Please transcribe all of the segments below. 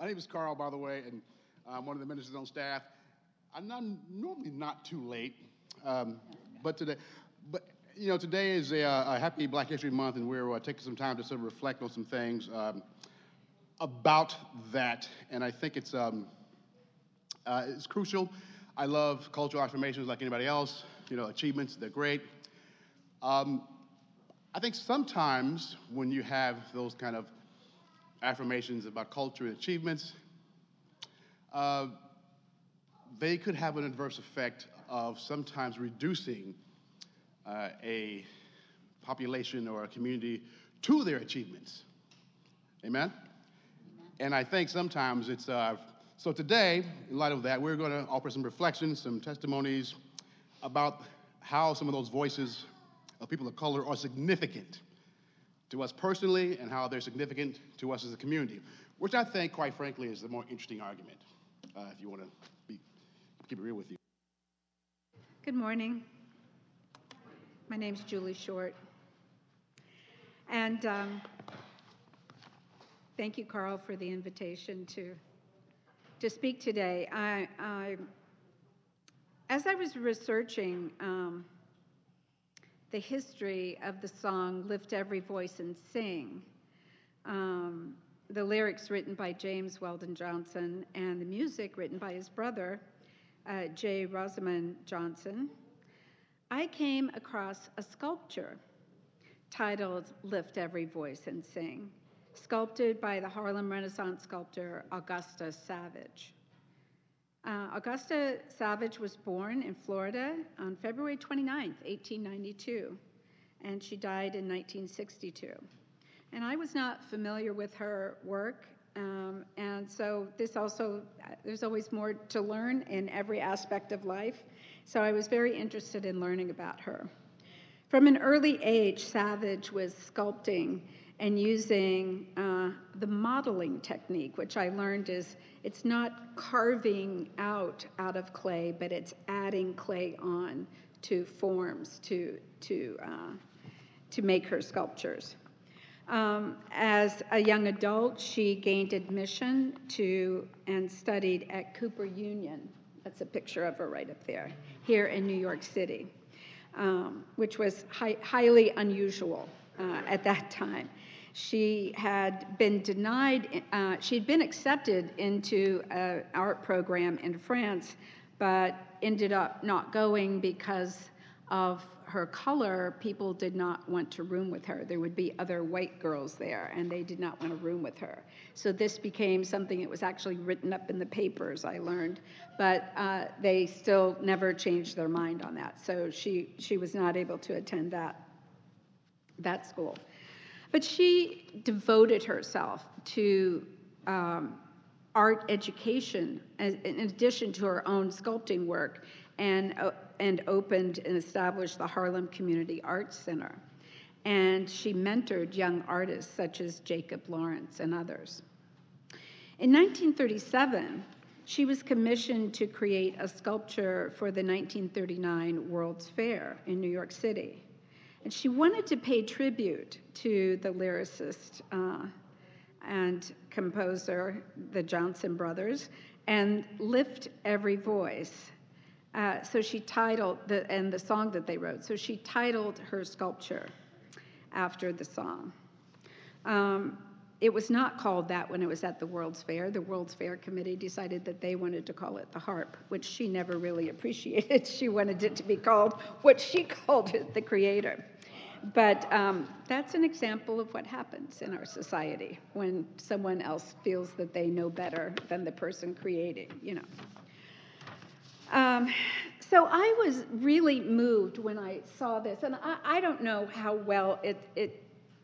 My name is Carl, by the way, and I'm one of the ministers on staff. I'm normally not too late, but today is a happy Black History Month, and we're taking some time to sort of reflect on some things about that, and I think it's crucial. I love cultural affirmations like anybody else. You know, achievements, they're great. I think sometimes when you have those kind of affirmations about culture and achievements, they could have an adverse effect of sometimes reducing a population or a community to their achievements. Amen? Amen. And I think sometimes it's, so today, in light of that, we're going to offer some reflections, some testimonies about how some of those voices of people of color are significant to us personally and how they're significant to us as a community, which I think, quite frankly, is the more interesting argument, if you want to keep it real with you. Good morning. My name's Julie Short. And thank you, Carl, for the invitation to speak today. As I was researching the history of the song Lift Every Voice and Sing, the lyrics written by James Weldon Johnson and the music written by his brother, J. Rosamond Johnson, I came across a sculpture titled Lift Every Voice and Sing, sculpted by the Harlem Renaissance sculptor Augusta Savage. Augusta Savage was born in Florida on February 29, 1892, and she died in 1962. And I was not familiar with her work, and so this also, there's always more to learn in every aspect of life, so I was very interested in learning about her. From an early age, Savage was sculpting and using the modeling technique, which I learned is it's not carving out of clay, but it's adding clay on to forms to make her sculptures. As a young adult, she gained admission to and studied at Cooper Union. That's a picture of her right up there, here in New York City, which was highly unusual at that time. She had been denied, she'd been accepted into an art program in France, but ended up not going because of her color. People did not want to room with her. There would be other white girls there, and they did not want to room with her. So this became something that was actually written up in the papers, I learned, but they still never changed their mind on that. So she was not able to attend that school. But she devoted herself to art education in addition to her own sculpting work, and opened and established the Harlem Community Arts Center. And she mentored young artists such as Jacob Lawrence and others. In 1937, she was commissioned to create a sculpture for the 1939 World's Fair in New York City. And she wanted to pay tribute to the lyricist and composer, the Johnson brothers, and lift every voice. So she titled, and the song that they wrote, so she titled her sculpture after the song. It was not called that when it was at the World's Fair. The World's Fair Committee decided that they wanted to call it the harp, which she never really appreciated. She wanted it to be called what she called it, the creator. But that's an example of what happens in our society when someone else feels that they know better than the person creating, you know. So I was really moved when I saw this, and I don't know how well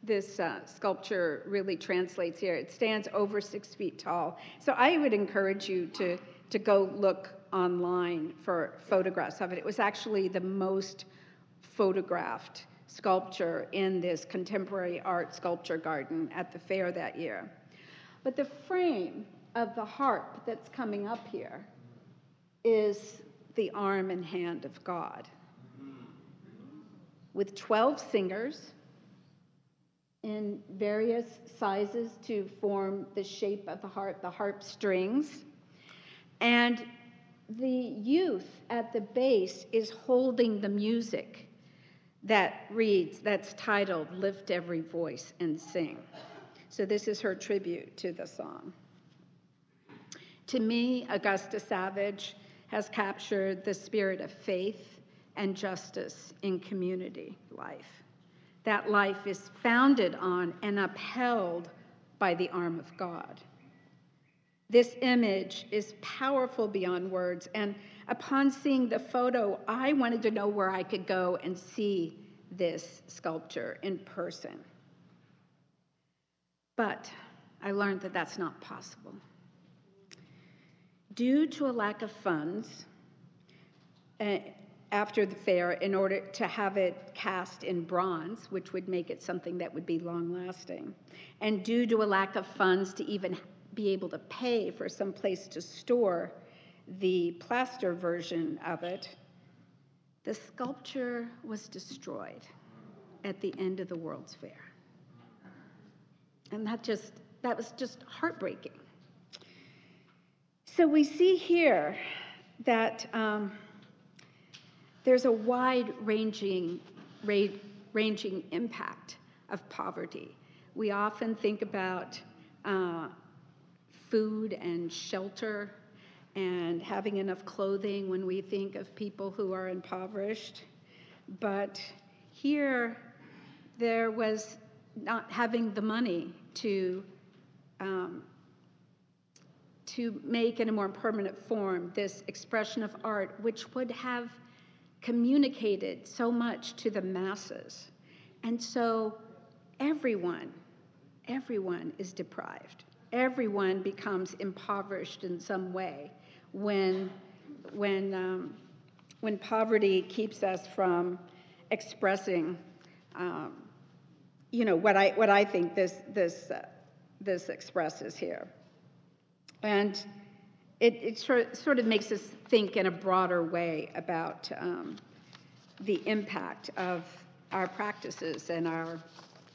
this sculpture really translates here. It stands over 6 feet tall. So I would encourage you to go look online for photographs of it. It was actually the most photographed sculpture in this contemporary art sculpture garden at the fair that year. But the frame of the harp that's coming up here is the arm and hand of God, with 12 singers in various sizes to form the shape of the harp, strings. And the youth at the bass is holding the music that reads, that's titled, Lift Every Voice and Sing. So this is her tribute to the song. To me, Augusta Savage has captured the spirit of faith and justice in community life. That life is founded on and upheld by the arm of God. This image is powerful beyond words, and upon seeing the photo, I wanted to know where I could go and see this sculpture in person. But I learned that that's not possible. Due to a lack of funds after the fair, in order to have it cast in bronze, which would make it something that would be long-lasting, and due to a lack of funds to even be able to pay for some place to store the plaster version of it, the sculpture was destroyed at the end of the World's Fair. And that was just heartbreaking. So we see here that there's a wide-ranging impact of poverty. We often think about food and shelter and having enough clothing when we think of people who are impoverished. But here, there was not having the money to make in a more permanent form this expression of art, which would have communicated so much to the masses. And so everyone is deprived. Everyone becomes impoverished in some way when poverty keeps us from expressing what I think this expresses here, and it sort of makes us think in a broader way about the impact of our practices and our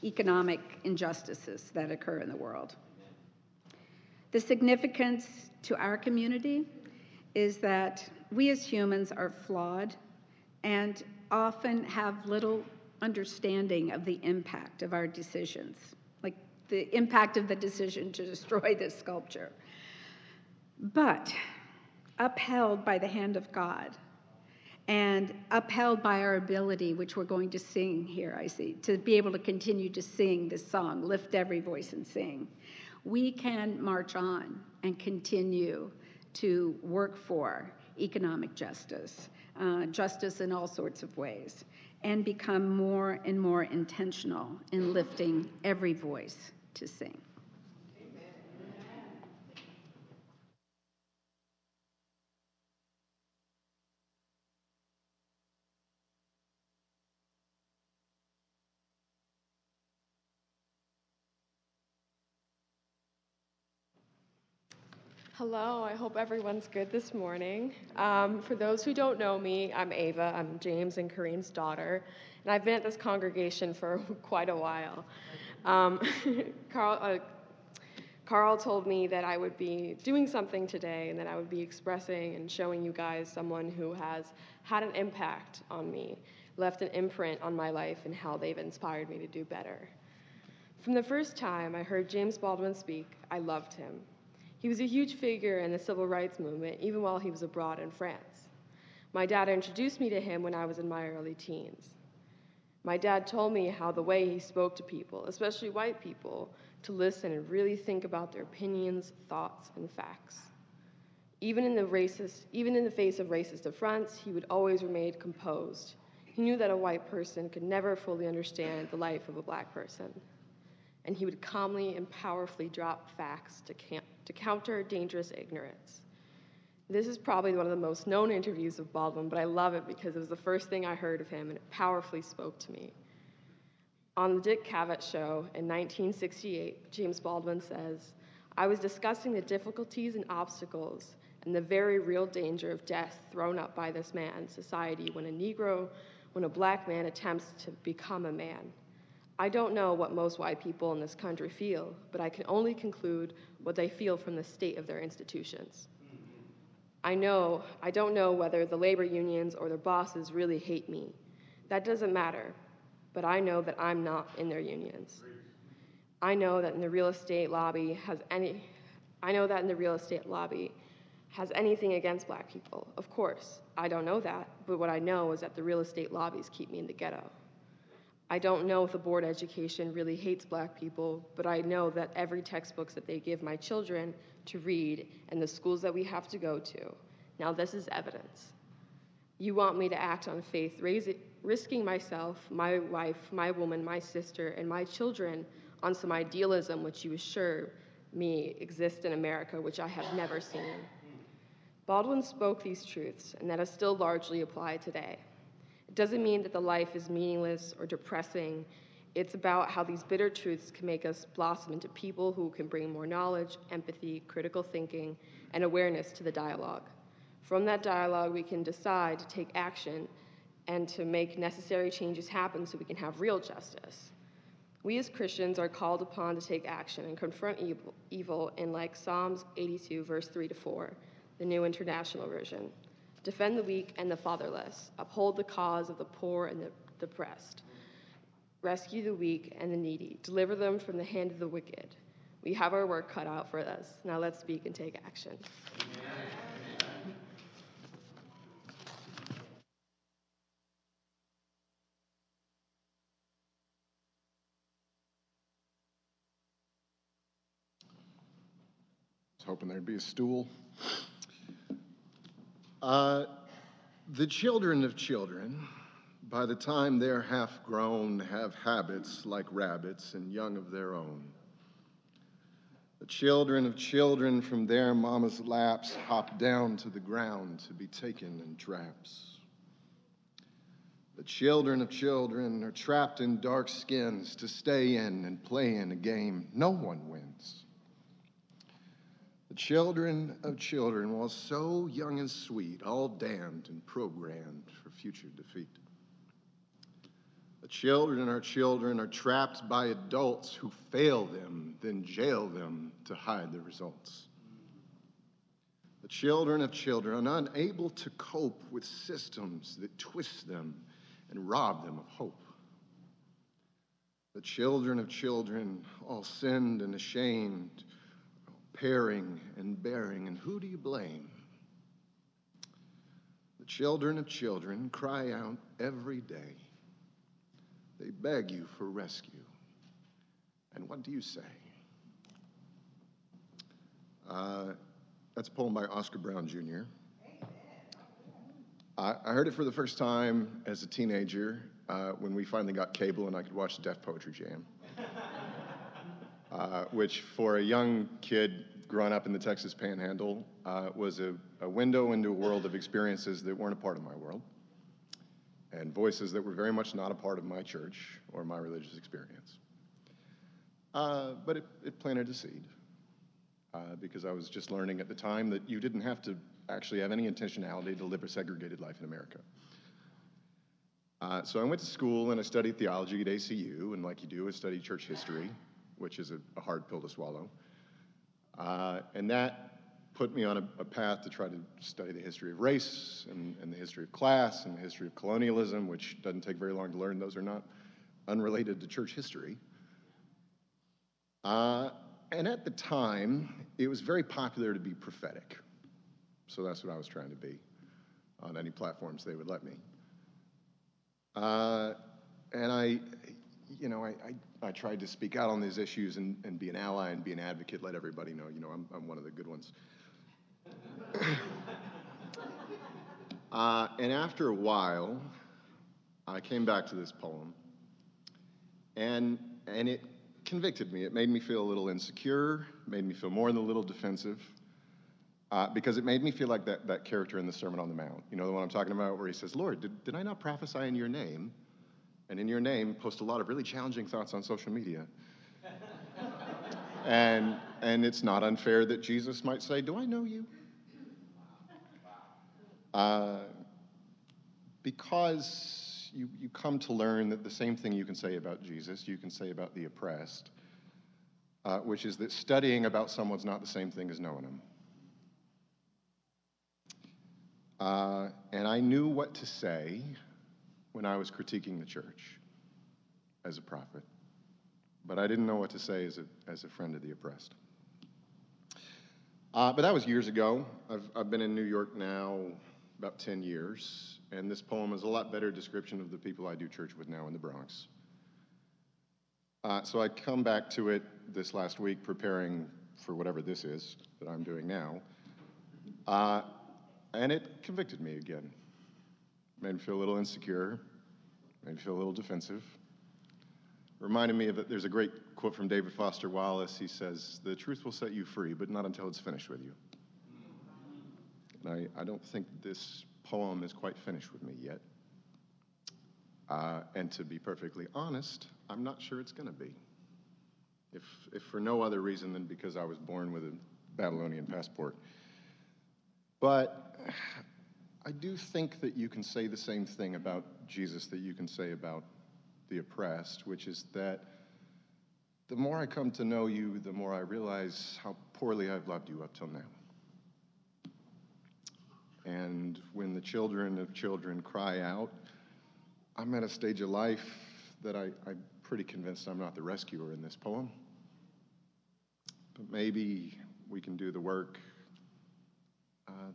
economic injustices that occur in the world. The significance to our community is that we as humans are flawed and often have little understanding of the impact of our decisions, like the impact of the decision to destroy this sculpture. But upheld by the hand of God and upheld by our ability, which we're going to sing here, I see, to be able to continue to sing this song, Lift Every Voice and Sing, we can march on and continue to work for economic justice, justice in all sorts of ways, and become more and more intentional in lifting every voice to sing. Hello, I hope everyone's good this morning. For those who don't know me, I'm Ava. I'm James and Kareen's daughter, and I've been at this congregation for quite a while. Carl told me that I would be doing something today and that I would be expressing and showing you guys someone who has had an impact on me, left an imprint on my life and how they've inspired me to do better. From the first time I heard James Baldwin speak, I loved him. He was a huge figure in the civil rights movement, even while he was abroad in France. My dad introduced me to him when I was in my early teens. My dad told me how the way he spoke to people, especially white people, to listen and really think about their opinions, thoughts, and facts. Even in the face of racist affronts, he would always remain composed. He knew that a white person could never fully understand the life of a black person. And he would calmly and powerfully drop facts to counter dangerous ignorance. This is probably one of the most known interviews of Baldwin, but I love it because it was the first thing I heard of him and it powerfully spoke to me. On the Dick Cavett Show in 1968, James Baldwin says, "I was discussing the difficulties and obstacles and the very real danger of death thrown up by this man in society when a black man attempts to become a man. I don't know what most white people in this country feel, but I can only conclude what they feel from the state of their institutions. I don't know whether the labor unions or their bosses really hate me. That doesn't matter, but I know that I'm not in their unions. I know that in the real estate lobby has anything against black people. Of course, I don't know that, but what I know is that the real estate lobbies keep me in the ghetto. I don't know if the board of education really hates black people, but I know that every textbooks that they give my children to read and the schools that we have to go to, now this is evidence. You want me to act on faith, risking myself, my wife, my woman, my sister, and my children on some idealism which you assure me exists in America, which I have never seen. Baldwin spoke these truths, and that is still largely applied today. It doesn't mean that the life is meaningless or depressing. It's about how these bitter truths can make us blossom into people who can bring more knowledge, empathy, critical thinking, and awareness to the dialogue. From that dialogue, we can decide to take action and to make necessary changes happen so we can have real justice. We as Christians are called upon to take action and confront evil in, like Psalms 82, verse 3-4, the New International Version. Defend the weak and the fatherless. Uphold the cause of the poor and the oppressed. Rescue the weak and the needy. Deliver them from the hand of the wicked. We have our work cut out for us. Now let's speak and take action. Amen. I was hoping there'd be a stool. The children of children, by the time they're half-grown, have habits like rabbits and young of their own. The children of children from their mama's laps hop down to the ground to be taken in traps. The children of children are trapped in dark skins to stay in and play in a game no one wins. The children of children, while so young and sweet, all damned and programmed for future defeat. The children of children are trapped by adults who fail them, then jail them to hide the results. The children of children are unable to cope with systems that twist them and rob them of hope. The children of children, all sinned and ashamed, pairing and bearing, and who do you blame? The children of children cry out every day. They beg you for rescue. And what do you say? That's a poem by Oscar Brown Jr. I heard it for the first time as a teenager when we finally got cable and I could watch the Def Poetry Jam. Which for a young kid growing up in the Texas Panhandle was a window into a world of experiences that weren't a part of my world, and voices that were very much not a part of my church or my religious experience. But it planted a seed, because I was just learning at the time that you didn't have to actually have any intentionality to live a segregated life in America. So I went to school and I studied theology at ACU, and like you do, I studied church history, which is a hard pill to swallow. And that put me on a path to try to study the history of race and the history of class and the history of colonialism, which doesn't take very long to learn. Those are not unrelated to church history. And at the time, it was very popular to be prophetic. So that's what I was trying to be on any platforms they would let me. I tried to speak out on these issues and be an ally and be an advocate, let everybody know, I'm one of the good ones. And after a while, I came back to this poem, and it convicted me. It made me feel a little insecure, made me feel more than a little defensive, because it made me feel like that character in the Sermon on the Mount, the one I'm talking about where he says, Lord, did I not prophesy in your name? And in your name, post a lot of really challenging thoughts on social media. And it's not unfair that Jesus might say, do I know you? Because you come to learn that the same thing you can say about Jesus, you can say about the oppressed, which is that studying about someone's not the same thing as knowing them. And I knew what to say when I was critiquing the church as a prophet, but I didn't know what to say as a friend of the oppressed. But that was years ago. I've been in New York now about 10 years, and this poem is a lot better description of the people I do church with now in the Bronx. So I come back to it this last week, preparing for whatever this is that I'm doing now, and it convicted me again. Made me feel a little insecure, made me feel a little defensive. Reminded me of that there's a great quote from David Foster Wallace. He says, "The truth will set you free, but not until it's finished with you." And I don't think this poem is quite finished with me yet. And to be perfectly honest, I'm not sure it's going to be. If for no other reason than because I was born with a Babylonian passport. But I do think that you can say the same thing about Jesus that you can say about the oppressed, which is that the more I come to know you, the more I realize how poorly I've loved you up till now. And when the children of children cry out, I'm at a stage of life that I'm pretty convinced I'm not the rescuer in this poem. But maybe we can do the work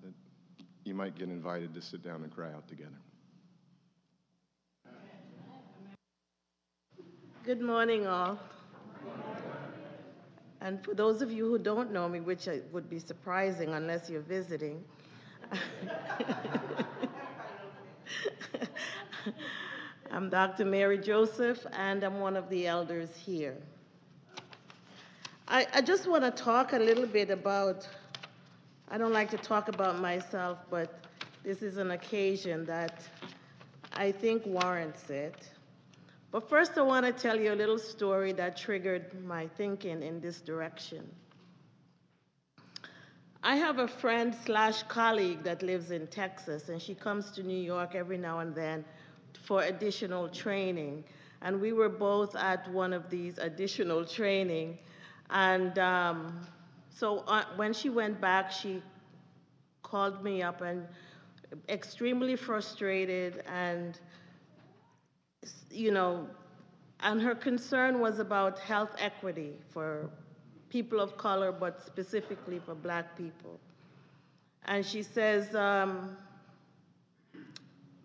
that you might get invited to sit down and cry out together. Good morning, all. And for those of you who don't know me, which would be surprising unless you're visiting, I'm Dr. Mary Joseph, and I'm one of the elders here. I just want to talk a little bit about, I don't like to talk about myself, but this is an occasion that I think warrants it. But first, I want to tell you a little story that triggered my thinking in this direction. I have a friend / colleague that lives in Texas, and she comes to New York every now and then for additional training. And we were both at one of these additional training. And so when she went back, she called me up and extremely frustrated and, you know, and her concern was about health equity for people of color, but specifically for Black people. And she says,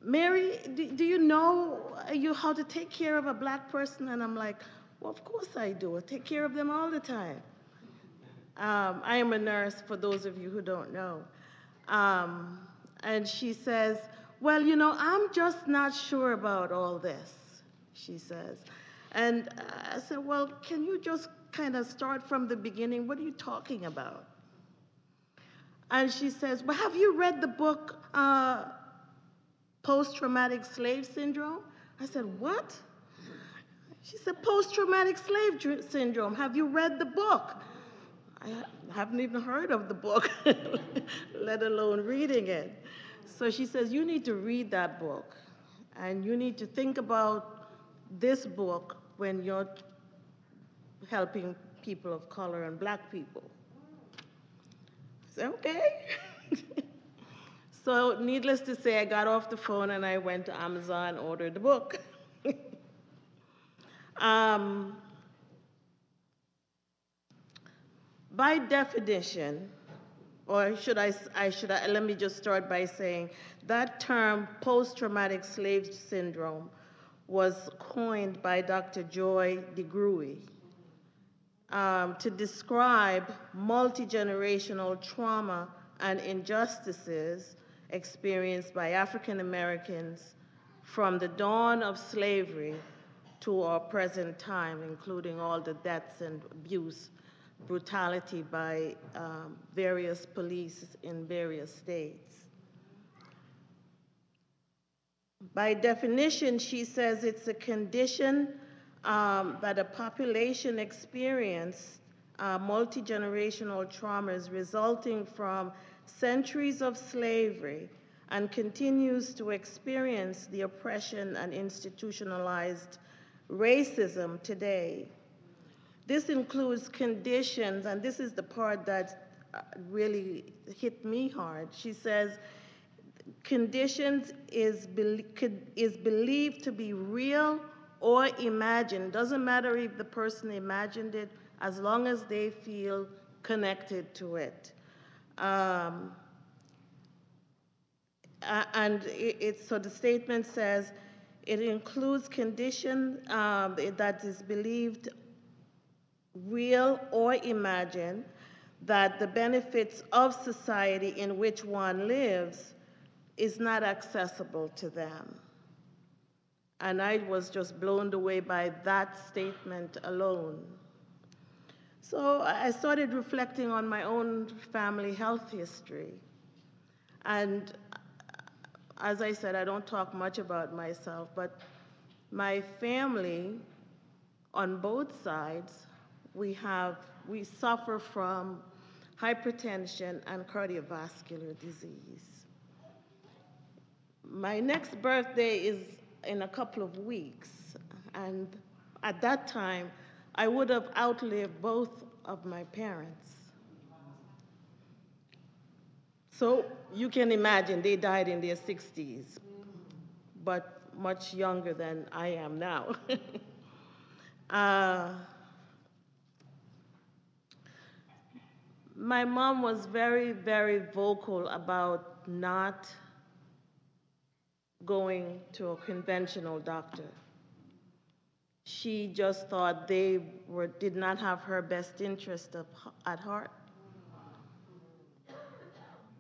Mary, do you know how to take care of a Black person? And I'm like, well, of course I do. I take care of them all the time. I am a nurse, for those of you who don't know. And she says, well, you know, I'm just not sure about all this, she says. And I said, well, can you just kind of start from the beginning? What are you talking about? And she says, well, have you read the book Post-Traumatic Slave Syndrome? I said, what? She said, Post-Traumatic Slave Syndrome, have you read the book? I haven't even heard of the book, let alone reading it. So she says, you need to read that book, and you need to think about this book when you're helping people of color and Black people. I said, okay. So needless to say, I got off the phone and I went to Amazon and ordered the book. By definition, or should I let me just start by saying that term post-traumatic slave syndrome was coined by Dr. Joy DeGruy. To describe multi-generational trauma and injustices experienced by African Americans from the dawn of slavery to our present time, including all the deaths and abuse, brutality by various police in various states. By definition, she says it's a condition that a population experienced multi-generational traumas resulting from centuries of slavery and continues to experience the oppression and institutionalized racism today. This includes conditions, and this is the part that really hit me hard. She says, conditions is believed to be real or imagined. Doesn't matter if the person imagined it, as long as they feel connected to it. So the statement says, it includes condition that is believed real or imagined, that the benefits of society in which one lives is not accessible to them. And I was just blown away by that statement alone. So I started reflecting on my own family health history. And as I said, I don't talk much about myself, but my family on both sides, we suffer from hypertension and cardiovascular disease. My next birthday is in a couple of weeks, and at that time, I would have outlived both of my parents. So you can imagine they died in their 60s, but much younger than I am now. My mom was very, very vocal about not going to a conventional doctor. She just thought they did not have her best interest at heart.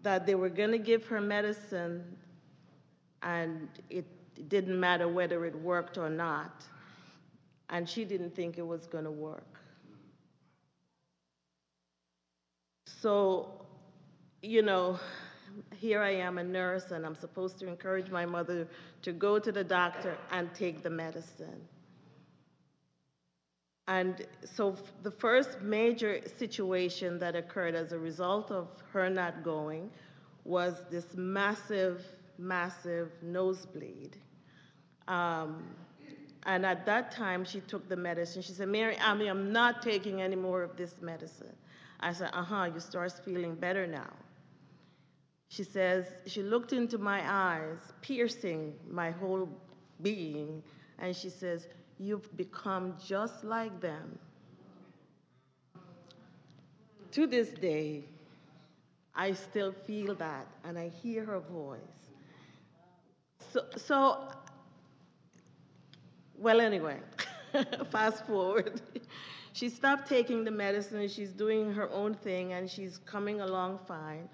That they were going to give her medicine, and it didn't matter whether it worked or not. And she didn't think it was going to work. So, you know, here I am, a nurse, and I'm supposed to encourage my mother to go to the doctor and take the medicine. And so the first major situation that occurred as a result of her not going was this massive, massive nosebleed. And at that time, she took the medicine. She said, "Mary, I'm not taking any more of this medicine." I said, "You start feeling better now." She says, she looked into my eyes, piercing my whole being, and she says, "You've become just like them." To this day, I still feel that, and I hear her voice. So well, anyway, fast forward. She stopped taking the medicine, and she's doing her own thing, and she's coming along fine.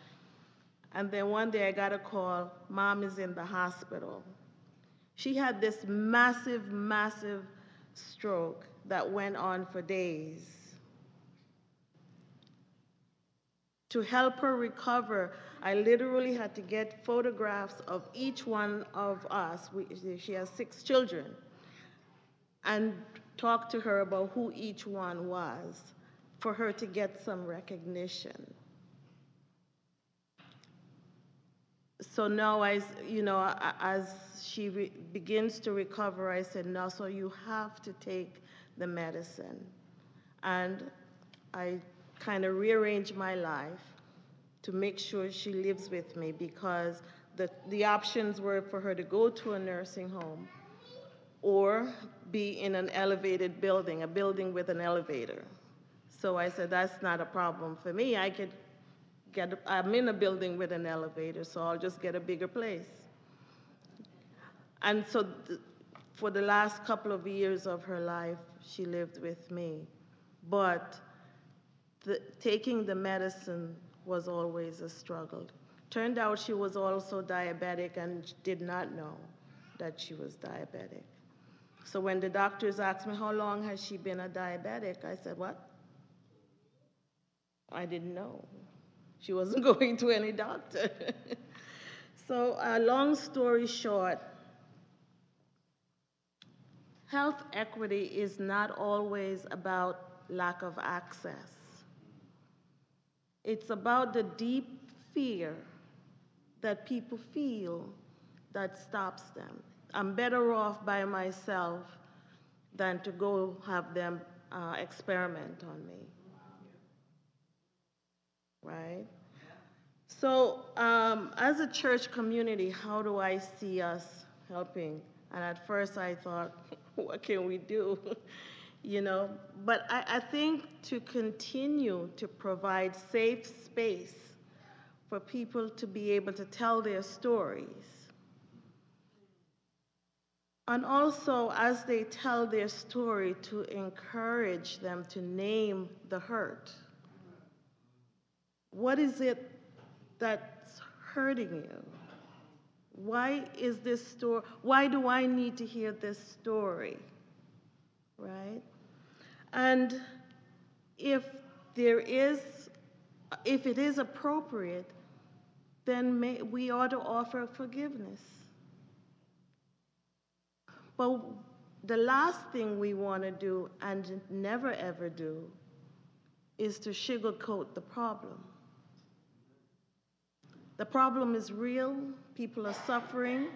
And then one day I got a call, "Mom is in the hospital." She had this massive, massive stroke that went on for days. To help her recover, I literally had to get photographs of each one of us. She has 6 children, and talk to her about who each one was for her to get some recognition. So now, as she begins to recover, I said, "No, so you have to take the medicine." And I kind of rearranged my life to make sure she lives with me, because the options were for her to go to a nursing home or be in an elevated building, a building with an elevator. So I said, "That's not a problem for me. I'm in a building with an elevator, so I'll just get a bigger place." And so for the last couple of years of her life, she lived with me. But taking the medicine was always a struggle. Turned out she was also diabetic and did not know that she was diabetic. So when the doctors asked me, "How long has she been a diabetic?" I said, "What? I didn't know." She wasn't going to any doctor. So long story short, health equity is not always about lack of access. It's about the deep fear that people feel that stops them. I'm better off by myself than to go have them experiment on me. Right? So as a church community, how do I see us helping? And at first I thought, what can we do? You know, but I think to continue to provide safe space for people to be able to tell their stories. And also, as they tell their story, to encourage them to name the hurt. What is it that's hurting you? Why is this story? Why do I need to hear this story? Right? And if it is appropriate, then we ought to offer forgiveness. But the last thing we want to do, and never ever do, is to sugarcoat the problem. The problem is real, people are suffering,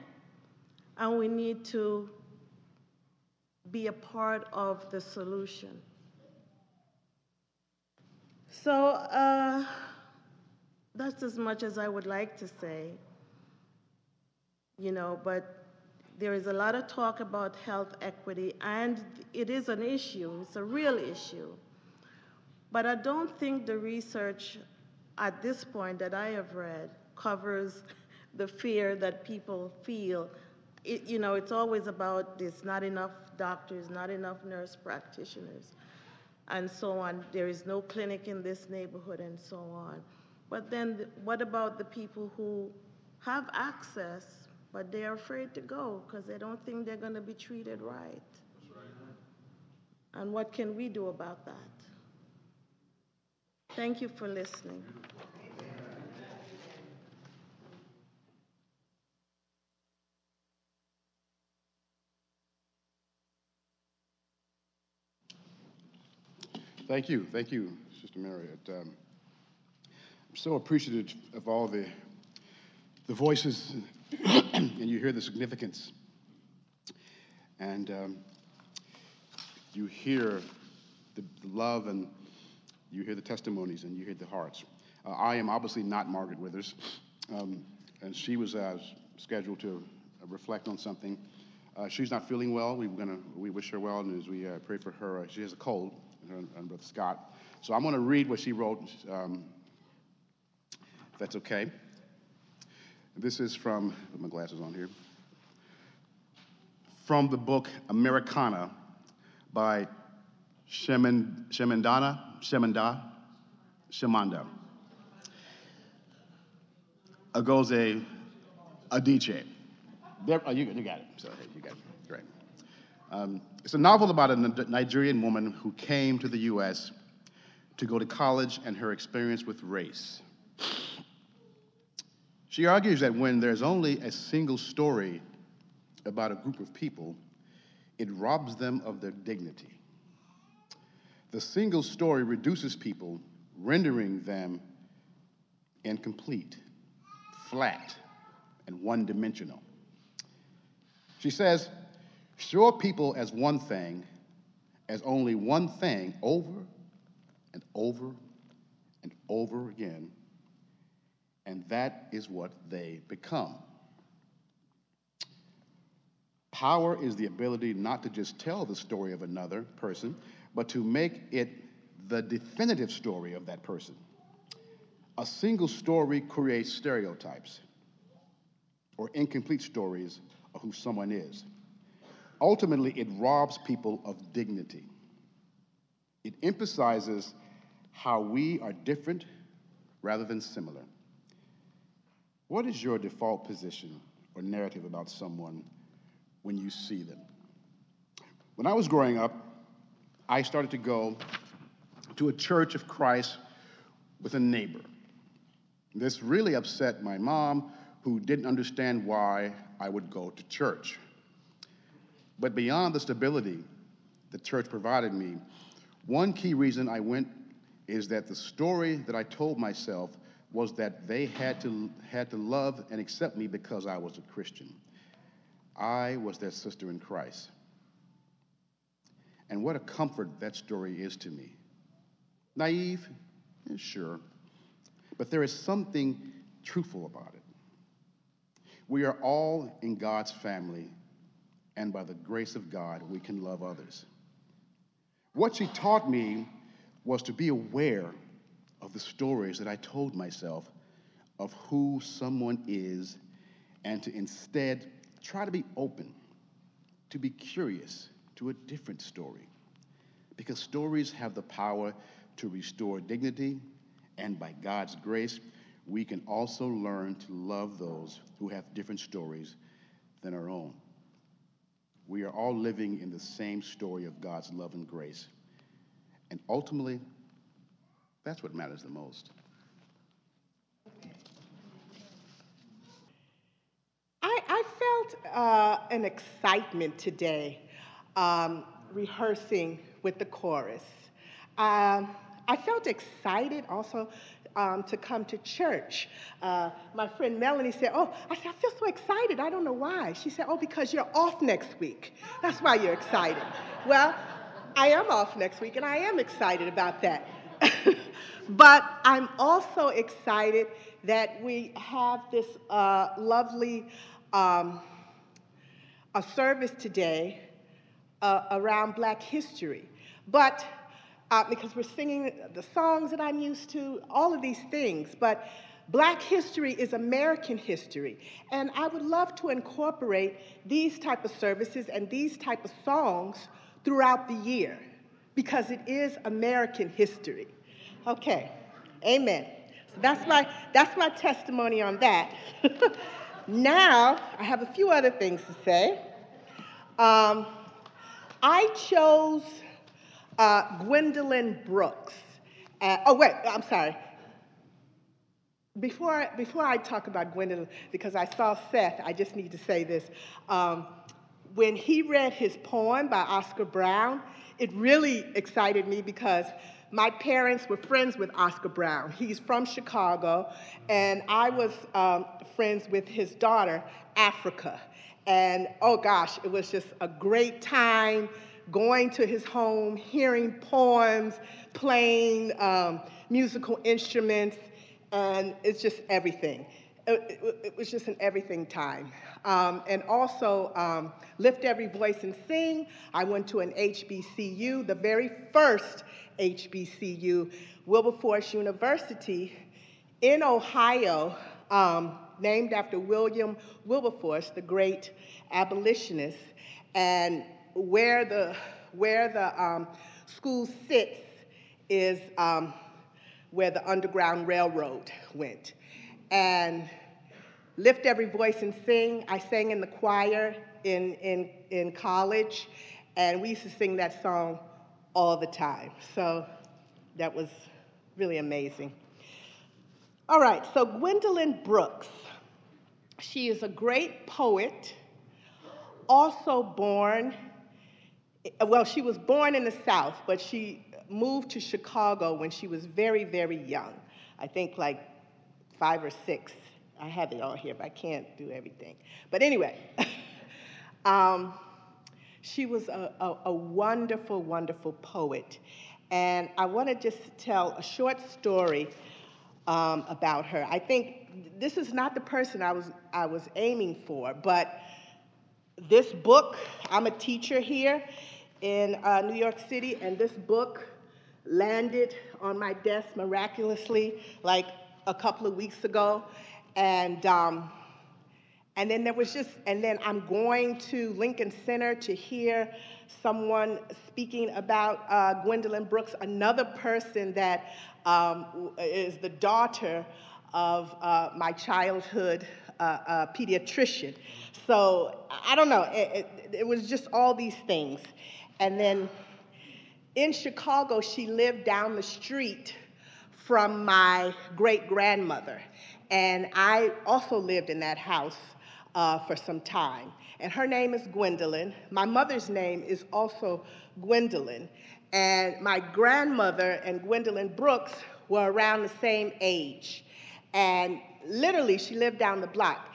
and we need to be a part of the solution. So that's as much as I would like to say, you know, but there is a lot of talk about health equity, and it is an issue. It's a real issue. But I don't think the research at this point that I have read covers the fear that people feel. You know, it's always about there's not enough doctors, not enough nurse practitioners, and so on. There is no clinic in this neighborhood, and so on. But then what about the people who have access but they're afraid to go because they don't think they're going to be treated right? That's right. And what can we do about that? Thank you for listening. Thank you, Sister Marriott. I'm so appreciative of all the voices, and you hear the significance, and you hear the love, and you hear the testimonies, and you hear the hearts. I am obviously not Margaret Withers, and she was scheduled to reflect on something. She's not feeling well. We wish her well, and as we pray for her, she has a cold, and Brother Scott. So I'm going to read what she wrote, if that's okay. This is from, put my glasses on here, from the book Americana by Shemanda Agoze Adichie. Oh, you got it. So you got it. Great. It's a novel about a Nigerian woman who came to the U.S. to go to college and her experience with race. She argues that when there's only a single story about a group of people, it robs them of their dignity. The single story reduces people, rendering them incomplete, flat, and one-dimensional. She says, show people as one thing, as only one thing, over and over and over again, and that is what they become. Power is the ability not to just tell the story of another person, but to make it the definitive story of that person. A single story creates stereotypes or incomplete stories of who someone is. Ultimately, it robs people of dignity. It emphasizes how we are different rather than similar. What is your default position or narrative about someone when you see them? When I was growing up, I started to go to a Church of Christ with a neighbor. This really upset my mom, who didn't understand why I would go to church. But beyond the stability the church provided me, one key reason I went is that the story that I told myself was that they had to love and accept me because I was a Christian. I was their sister in Christ. And what a comfort that story is to me. Naive? Sure. But there is something truthful about it. We are all in God's family, and by the grace of God, we can love others. What she taught me was to be aware of the stories that I told myself of who someone is, and to instead try to be open, to be curious to a different story, because stories have the power to restore dignity, and by God's grace, we can also learn to love those who have different stories than our own. We are all living in the same story of God's love and grace, and ultimately, that's what matters the most. I felt an excitement today rehearsing with the chorus. I felt excited also to come to church. My friend Melanie said, oh, I feel so excited. I don't know why. She said, oh, because you're off next week. That's why you're excited. Well, I am off next week, and I am excited about that. But I'm also excited that we have this lovely a service today around Black history. But because we're singing the songs that I'm used to, all of these things, but Black history is American history. And I would love to incorporate these type of services and these type of songs throughout the year, because it is American history. Okay, amen. So that's my testimony on that. Now, I have a few other things to say. I chose Gwendolyn Brooks. I'm sorry. Before I talk about Gwendolyn, because I saw Seth, I just need to say this. When he read his poem by Oscar Brown, it really excited me because my parents were friends with Oscar Brown. He's from Chicago, and I was friends with his daughter, Africa. And oh gosh, it was just a great time going to his home, hearing poems, playing musical instruments, and it's just everything. It was just an everything time. And also, Lift Every Voice and Sing. I went to an HBCU, the very first HBCU, Wilberforce University in Ohio, named after William Wilberforce, the great abolitionist, and where the school sits is where the Underground Railroad went. And Lift Every Voice and Sing. I sang in the choir in college, and we used to sing that song all the time. So that was really amazing. All right, so Gwendolyn Brooks. She is a great poet, also born, well, she was born in the South, but she moved to Chicago when she was very, very young. I think like 5 or 6. I have it all here, but I can't do everything. But anyway, she was a wonderful, wonderful poet. And I want to just tell a short story about her. I think this is not the person I was aiming for, but this book, I'm a teacher here in New York City, and this book landed on my desk miraculously like a couple of weeks ago. And then there was just, and then I'm going to Lincoln Center to hear someone speaking about Gwendolyn Brooks, another person that is the daughter of my childhood pediatrician. So I don't know, it was just all these things. And then in Chicago, she lived down the street from my great-grandmother. And I also lived in that house for some time. And her name is Gwendolyn. My mother's name is also Gwendolyn. And my grandmother and Gwendolyn Brooks were around the same age. and literally she lived down the block.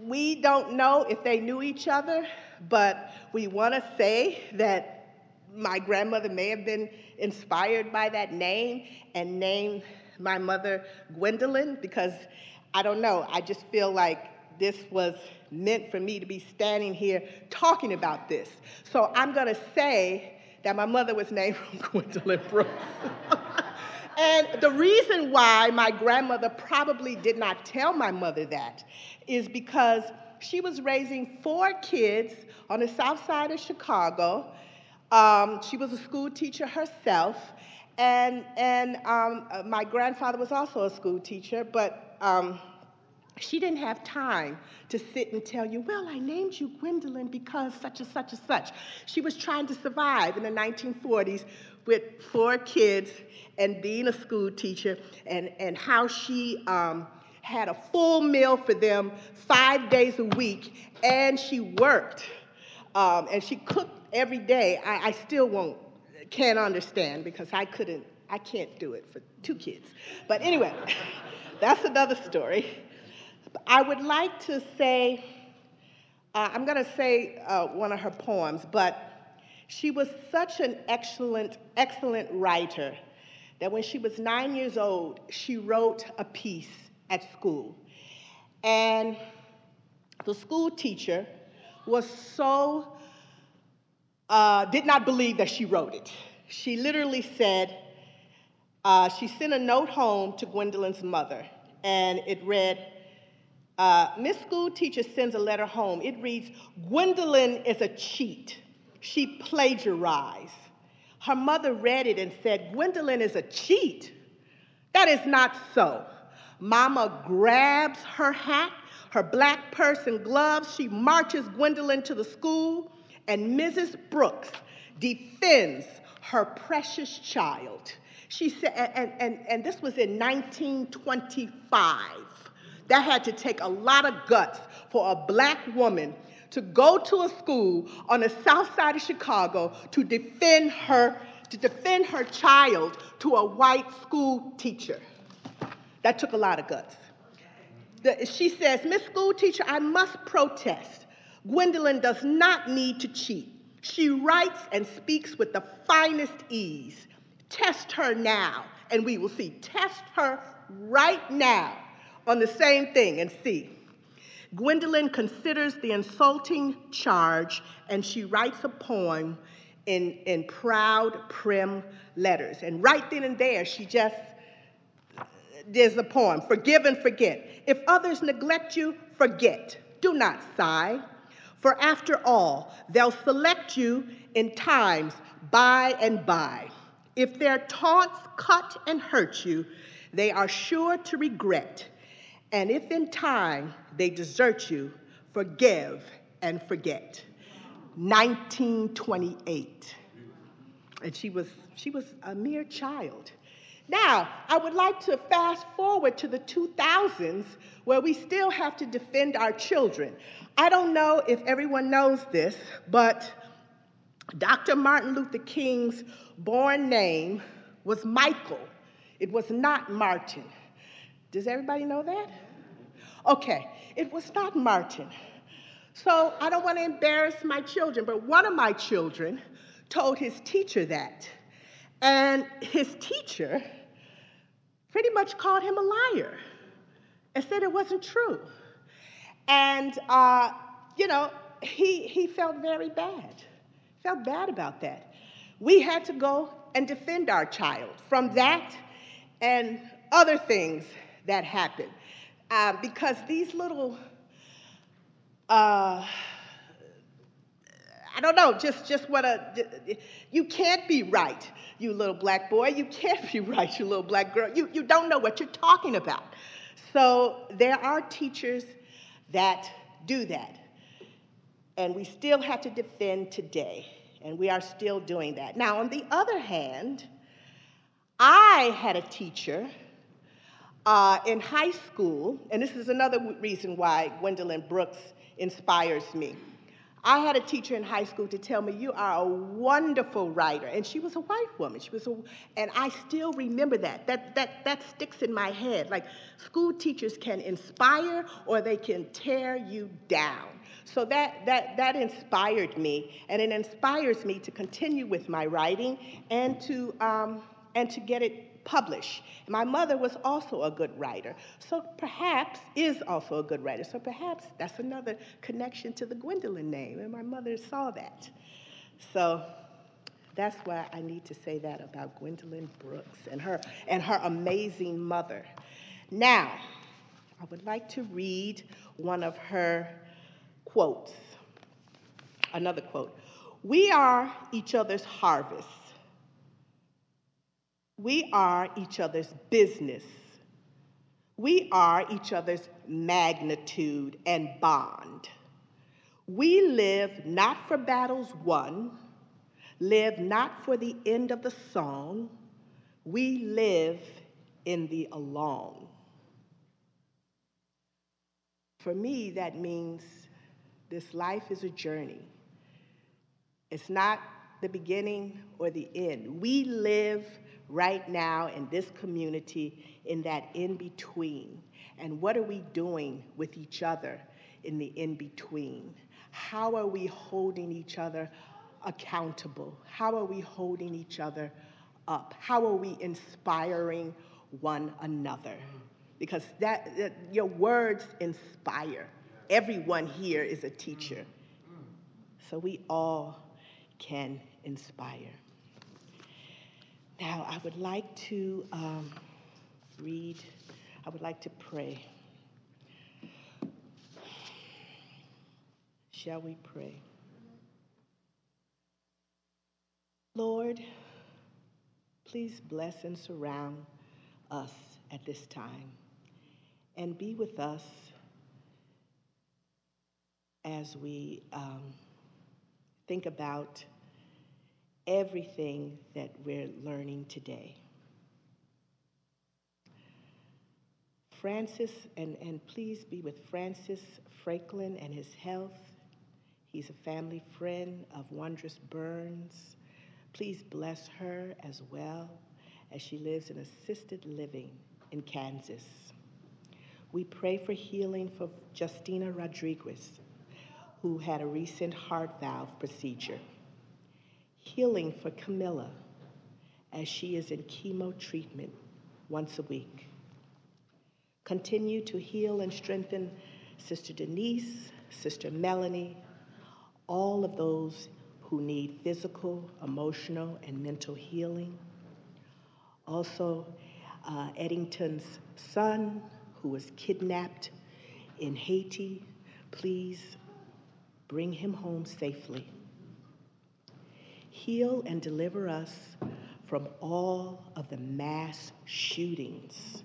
We don't know if they knew each other, but we want to say that my grandmother may have been inspired by that name and named my mother Gwendolyn, because I don't know, I just feel like this was meant for me to be standing here talking about this. So I'm going to say that my mother was named Gwendolyn Brooks. And the reason why my grandmother probably did not tell my mother that is because she was raising 4 kids on the south side of Chicago. She was a school teacher herself, and my grandfather was also a school teacher, but she didn't have time to sit and tell you, well, I named you Gwendolyn because such and such and such. She was trying to survive in the 1940s with 4 kids and being a school teacher, and how she had a full meal for them 5 days a week, and she worked, and she cooked every day. I still can't understand, because I can't do it for 2 kids. But anyway, that's another story. I would like to say, I'm going to say one of her poems, but she was such an excellent, excellent writer that when she was 9 years old, she wrote a piece at school. And the school teacher was so did not believe that she wrote it. She literally said, she sent a note home to Gwendolyn's mother, and it read, Miss School Teacher sends a letter home. It reads, Gwendolyn is a cheat. She plagiarized. Her mother read it and said, Gwendolyn is a cheat. That is not so. Mama grabs her hat, her black purse and gloves. She marches Gwendolyn to the school. And Mrs. Brooks defends her precious child. She said, and this was in 1925. That had to take a lot of guts for a black woman to go to a school on the south side of Chicago to defend her child to a white school teacher. That took a lot of guts. She says, Miss School Teacher, I must protest. Gwendolyn does not need to cheat. She writes and speaks with the finest ease. Test her now, and we will see. Test her right now on the same thing and see. Gwendolyn considers the insulting charge, and she writes a poem in proud, prim letters. And right then and there, she just, there's the poem. Forgive and forget. If others neglect you, forget. Do not sigh. For after all, they'll select you in times by and by. If their taunts cut and hurt you, they are sure to regret. And if in time they desert you, forgive and forget. 1928. And she was a mere child. Now, I would like to fast forward to the 2000s, where we still have to defend our children. I don't know if everyone knows this, but Dr. Martin Luther King's born name was Michael. It was not Martin. Does everybody know that? Okay, it was not Martin. So I don't want to embarrass my children, but one of my children told his teacher that. And his teacher pretty much called him a liar and said it wasn't true. And, you know, he felt very bad, felt bad about that. We had to go and defend our child from that and other things that happened. Because these little, I don't know, just what a, you can't be right, you little black boy. You can't be right, you little black girl. You don't know what you're talking about. So there are teachers that do that. And we still have to defend today. And we are still doing that. Now, on the other hand, I had a teacher in high school, and this is another reason why Gwendolyn Brooks inspires me. I had a teacher in high school to tell me, you are a wonderful writer. And she was a white woman. She was, and I still remember that. That sticks in my head. Like, school teachers can inspire or they can tear you down. So that inspired me, and it inspires me to continue with my writing and to get it published. My mother was also a good writer, so perhaps is also a good writer. So perhaps that's another connection to the Gwendolyn name, and my mother saw that. So that's why I need to say that about Gwendolyn Brooks and her amazing mother. Now, I would like to read one of her quotes, another quote. We are each other's harvest. We are each other's business. We are each other's magnitude and bond. We live not for battles won, live not for the end of the song. We live in the along. For me, that means this life is a journey. It's not the beginning or the end. We live right now in this community in that in-between. And what are we doing with each other in the in-between? How are we holding each other accountable? How are we holding each other up? How are we inspiring one another? Because that your words inspire. Everyone here is a teacher, so we all can inspire. Now, I would like to read, I would like to pray. Shall we pray? Lord, please bless and surround us at this time, and be with us as we think about everything that we're learning today. Francis, and please be with Francis Franklin and his health. He's a family friend of Wondrous Burns. Please bless her as well as she lives in assisted living in Kansas. We pray for healing for Justina Rodriguez, who had a recent heart valve procedure. Healing for Camilla, as she is in chemo treatment once a week. Continue to heal and strengthen Sister Denise, Sister Melanie, all of those who need physical, emotional, and mental healing. Also, Eddington's son, who was kidnapped in Haiti, please bring him home safely. Heal and deliver us from all of the mass shootings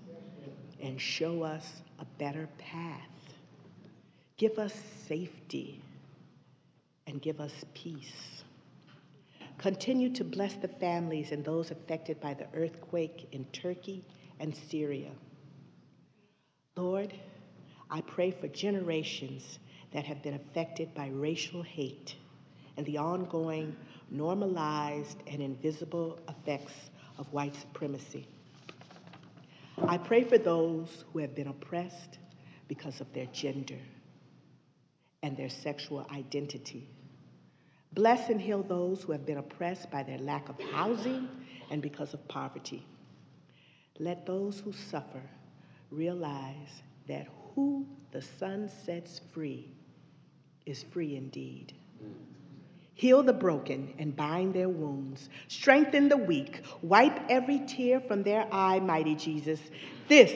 and show us a better path. Give us safety and give us peace. Continue to bless the families and those affected by the earthquake in Turkey and Syria. Lord, I pray for generations that have been affected by racial hate and the ongoing normalized and invisible effects of white supremacy. I pray for those who have been oppressed because of their gender and their sexual identity. Bless and heal those who have been oppressed by their lack of housing and because of poverty. Let those who suffer realize that who the sun sets free is free indeed. Heal the broken and bind their wounds. Strengthen the weak. Wipe every tear from their eye, mighty Jesus. This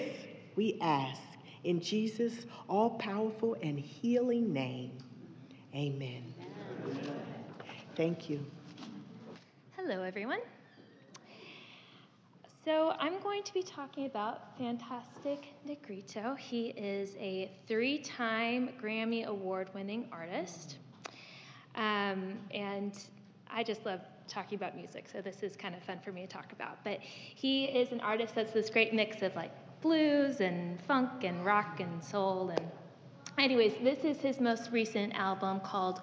we ask in Jesus' all-powerful and healing name. Amen. Amen. Thank you. Hello, everyone. So I'm going to be talking about Fantastic Negrito. He is a 3-time Grammy Award-winning artist. And I just love talking about music, so this is kind of fun for me to talk about. But he is an artist that's this great mix of like blues and funk and rock and soul. And anyways, this is his most recent album called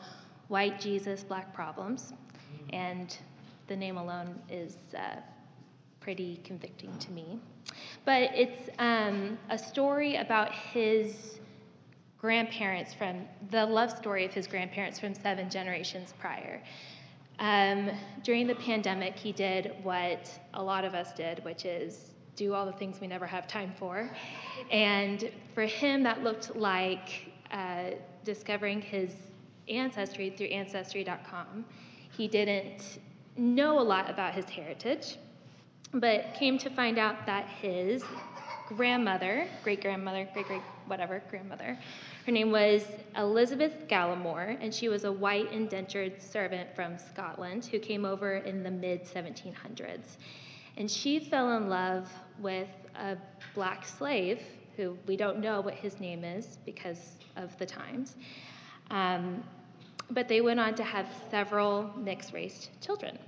White Jesus, Black Problems, and the name alone is pretty convicting to me. But it's a story about his grandparents from, the love story of his grandparents from 7 generations prior. During the pandemic, he did what a lot of us did, which is do all the things we never have time for. And for him, that looked like discovering his ancestry through Ancestry.com. He didn't know a lot about his heritage, but came to find out that his grandmother, great-grandmother, great-great-whatever grandmother, her name was Elizabeth Gallimore, and she was a white indentured servant from Scotland who came over in the mid-1700s. And she fell in love with a black slave who we don't know what his name is because of the times. But they went on to have several mixed-race children.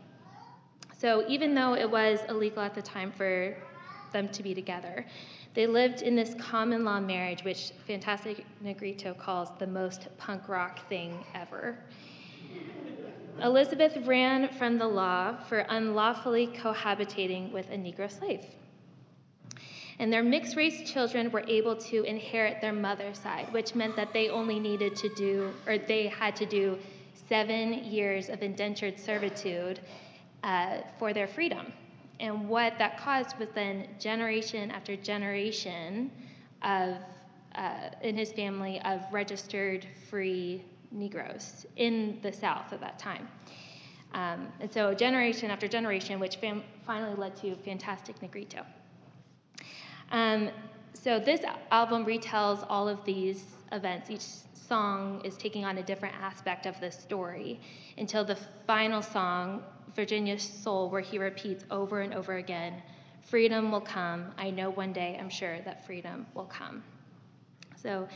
So even though it was illegal at the time for them to be together, they lived in this common law marriage, which Fantastic Negrito calls the most punk rock thing ever. Elizabeth ran from the law for unlawfully cohabitating with a Negro slave. And their mixed-race children were able to inherit their mother's side, which meant that they only needed to do, or they had to do 7 years of indentured servitude for their freedom. And what that caused was then generation after generation of, in his family, of registered free Negroes in the South at that time. And so generation after generation, which finally led to Fantastic Negrito. So this album retells all of these events. Each song is taking on a different aspect of this story until the final song, Virginia's Soul, where he repeats over and over again, freedom will come. I know one day, I'm sure, that freedom will come. So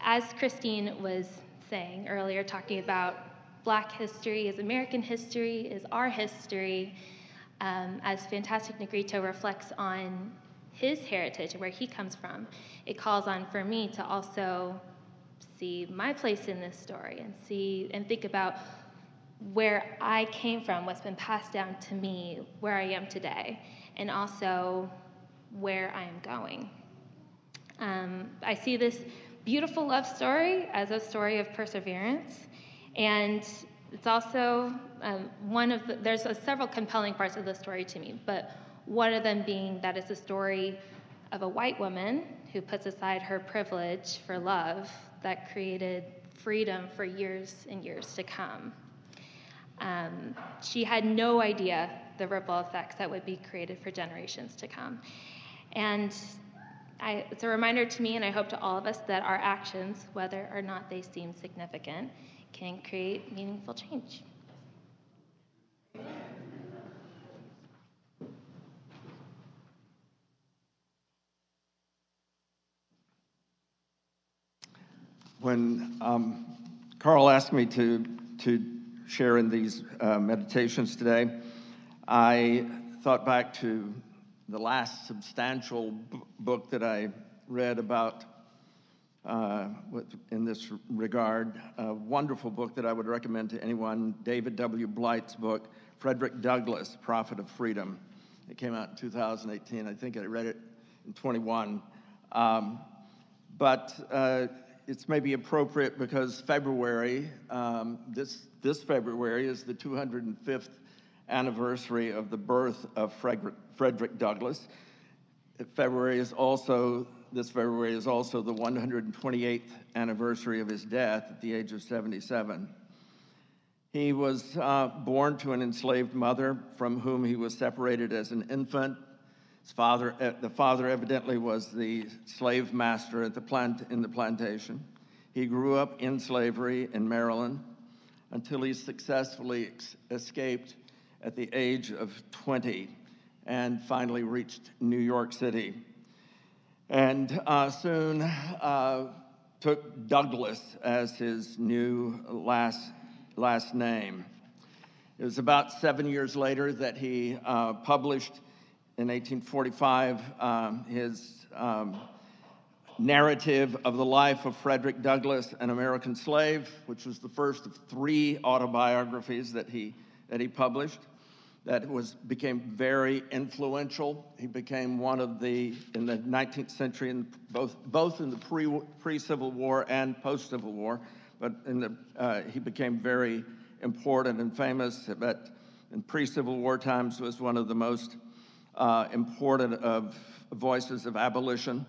as Christine was saying earlier, talking about Black history is American history, is our history, as Fantastic Negrito reflects on his heritage, where he comes from, it calls on for me to also see my place in this story and see and think about where I came from, what's been passed down to me, where I am today, and also where I am going. I see this beautiful love story as a story of perseverance, and it's also one of the, there's several compelling parts of the story to me, but one of them being that it's a story of a white woman who puts aside her privilege for love that created freedom for years and years to come. She had no idea the ripple effects that would be created for generations to come. And it's a reminder to me, and I hope to all of us, that our actions, whether or not they seem significant, can create meaningful change. When Carl asked me to share in these meditations today, I thought back to the last substantial book that I read about in this regard, a wonderful book that I would recommend to anyone, David W. Blight's book, Frederick Douglass, Prophet of Freedom. It came out in 2018. I think I read it in 21. But it's maybe appropriate because February, this February is the 205th anniversary of the birth of Frederick Douglass. This February is also the 128th anniversary of his death at the age of 77. He was born to an enslaved mother from whom he was separated as an infant. His father, the father evidently was the slave master at in the plantation. He grew up in slavery in Maryland until he successfully escaped at the age of 20 and finally reached New York City. And soon took Douglass as his new last name. It was about 7 years later that he published in 1845 his narrative of the life of Frederick Douglass, an American slave, which was the first of three autobiographies that he published. That became very influential. He became one of the, in the 19th century, and both in the pre-Civil War and post-Civil War, but in the, he became very important and famous, but in pre-Civil War times was one of the most important of voices of abolition,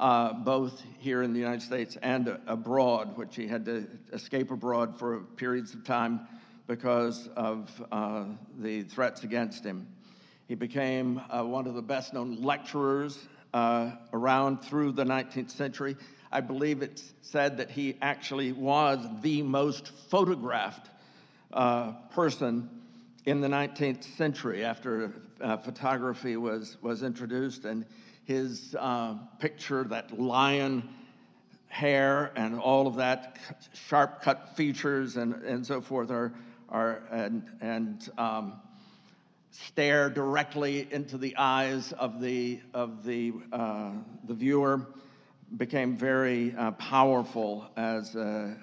both here in the United States and abroad, which he had to escape abroad for periods of time because of the threats against him. He became one of the best-known lecturers around through the 19th century. I believe it's said that he actually was the most photographed person in the 19th century after photography was introduced, and his picture, that lion hair and all of that sharp-cut features and so forth and stare directly into the eyes of the viewer, became very powerful as a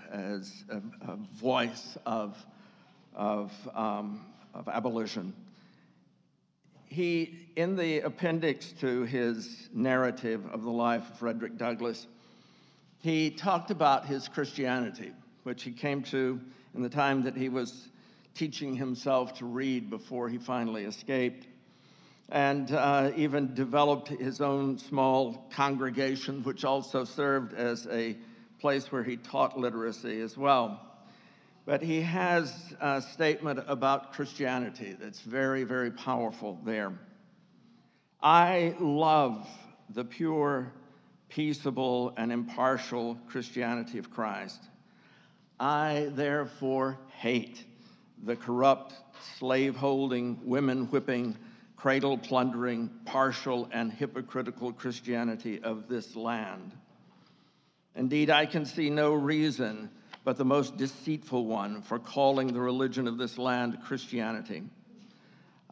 voice of abolition. He, in the appendix to his narrative of the life of Frederick Douglass, he talked about his Christianity, which he came to in the time that he was teaching himself to read before he finally escaped, and even developed his own small congregation, which also served as a place where he taught literacy as well. But he has a statement about Christianity that's very, very powerful there. I love the pure, peaceable, and impartial Christianity of Christ. I therefore hate the corrupt, slave-holding, women-whipping, cradle-plundering, partial, and hypocritical Christianity of this land. Indeed, I can see no reason but the most deceitful one for calling the religion of this land Christianity.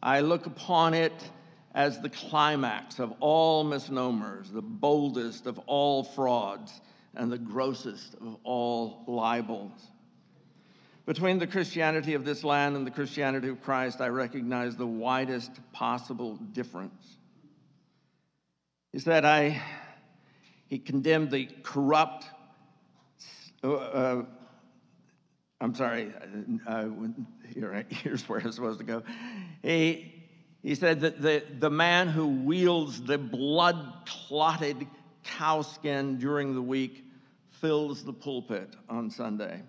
I look upon it as the climax of all misnomers, the boldest of all frauds, and the grossest of all libels. Between the Christianity of this land and the Christianity of Christ, I recognize the widest possible difference. He said, he condemned the corrupt, here's where I'm supposed to go. He said that the man who wields the blood-clotted cow skin during the week fills the pulpit on Sunday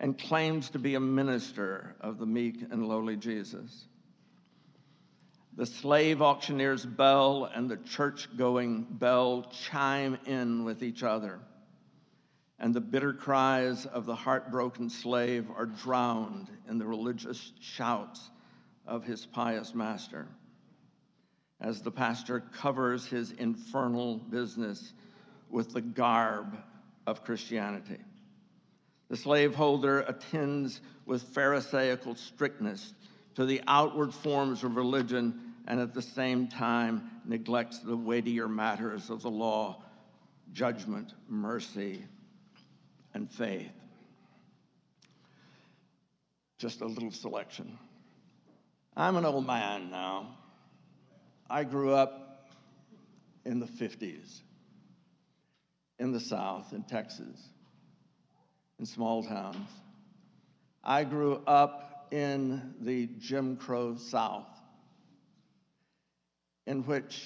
and claims to be a minister of the meek and lowly Jesus. The slave auctioneer's bell and the church-going bell chime in with each other, and the bitter cries of the heartbroken slave are drowned in the religious shouts of his pious master, as the pastor covers his infernal business with the garb of Christianity. The slaveholder attends with pharisaical strictness to the outward forms of religion and at the same time neglects the weightier matters of the law, judgment, mercy, and faith. Just a little selection. I'm an old man now. I grew up in the 50s, in the South, in Texas, in small towns. I grew up in the Jim Crow South, in which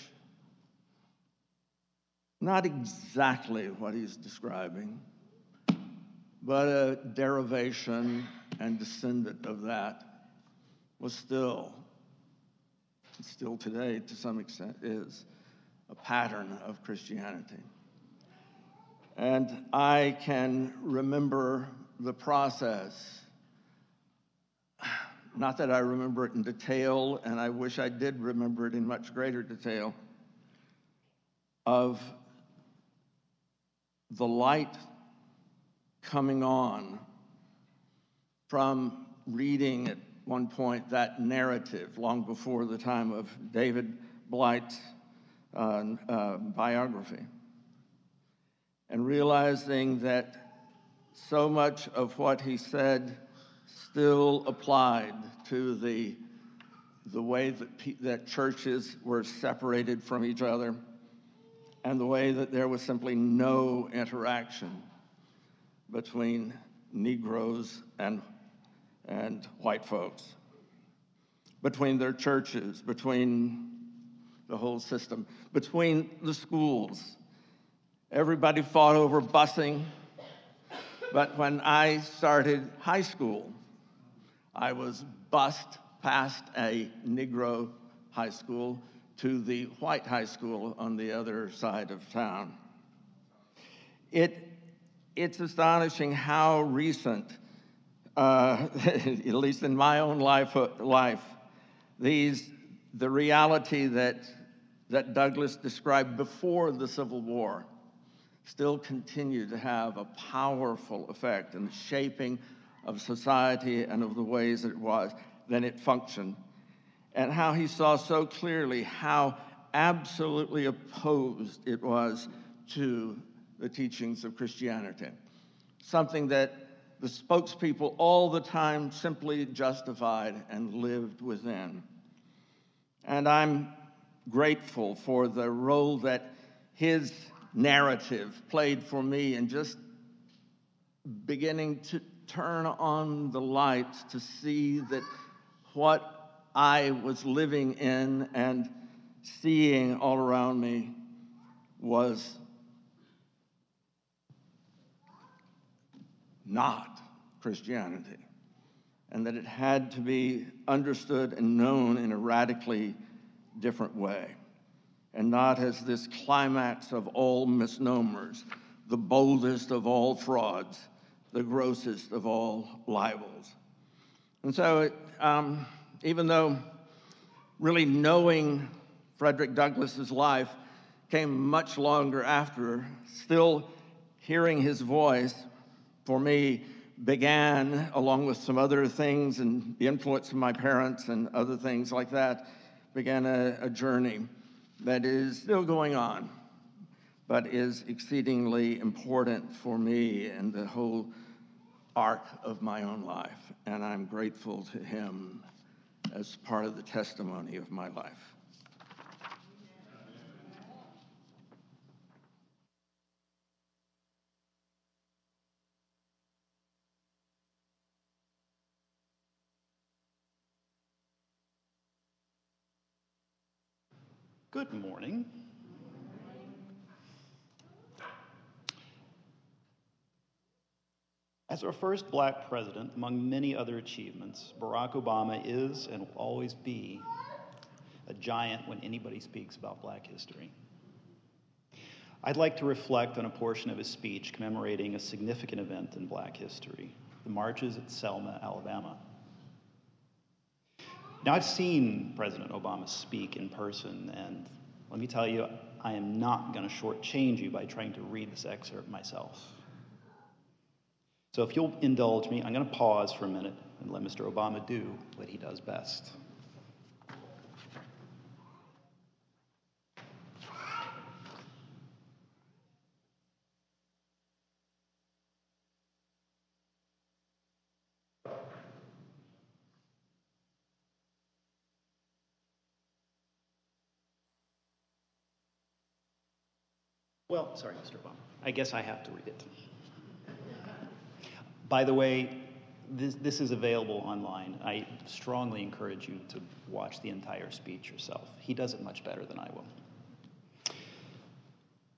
not exactly what he's describing, but a derivation and descendant of that was still today to some extent, is a pattern of Christianity. And I can remember the process. Not that I remember it in detail, and I wish I did remember it in much greater detail, of the light coming on from reading at one point that narrative long before the time of David Blight's biography. and realizing that so much of what he said still applied to the way that churches were separated from each other and the way that there was simply no interaction between Negroes and white folks, between their churches, between the whole system, between the schools. Everybody fought over busing, but when I started high school, I was bused past a Negro high school to the white high school on the other side of town. It's astonishing how recent, at least in my own life, the reality that Douglass described before the Civil War still continued to have a powerful effect in the shaping of society and of the ways that it functioned, and how he saw so clearly how absolutely opposed it was to the teachings of Christianity, something that the spokespeople all the time simply justified and lived within. And I'm grateful for the role that his narrative played for me in just beginning to turn on the lights to see that what I was living in and seeing all around me was not Christianity, and that it had to be understood and known in a radically different way, and not as this climax of all misnomers, the boldest of all frauds, the grossest of all libels. And so even though really knowing Frederick Douglass's life came much longer after, still hearing his voice for me began, along with some other things and the influence of my parents and other things like that, began a journey that is still going on, but is exceedingly important for me and the whole arc of my own life. And I'm grateful to him as part of the testimony of my life. Good morning. As our first black president, among many other achievements, Barack Obama is and will always be a giant when anybody speaks about black history. I'd like to reflect on a portion of his speech commemorating a significant event in black history, the marches at Selma, Alabama. Now, I've seen President Obama speak in person, and let me tell you, I am not going to shortchange you by trying to read this excerpt myself. So if you'll indulge me, I'm going to pause for a minute and let Mr. Obama do what he does best. Well, sorry, Mr. Obama. I guess I have to read it. By the way, this is available online. I strongly encourage you to watch the entire speech yourself. He does it much better than I will.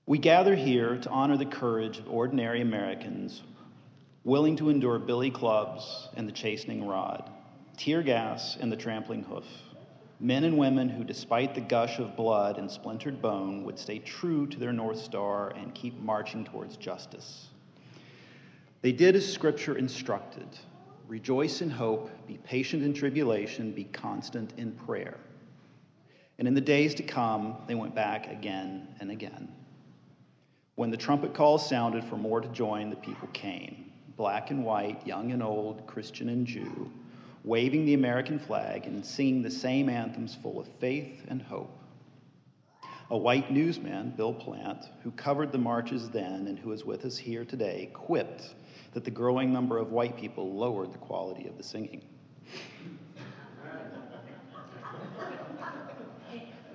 We gather here to honor the courage of ordinary Americans willing to endure billy clubs and the chastening rod, tear gas and the trampling hoof, men and women who, despite the gush of blood and splintered bone, would stay true to their North Star and keep marching towards justice. They did as Scripture instructed: rejoice in hope, be patient in tribulation, be constant in prayer. And in the days to come, they went back again and again. When the trumpet call sounded for more to join, the people came, black and white, young and old, Christian and Jew, waving the American flag and singing the same anthems full of faith and hope. A white newsman, Bill Plant, who covered the marches then and who is with us here today, quipped that the growing number of white people lowered the quality of the singing.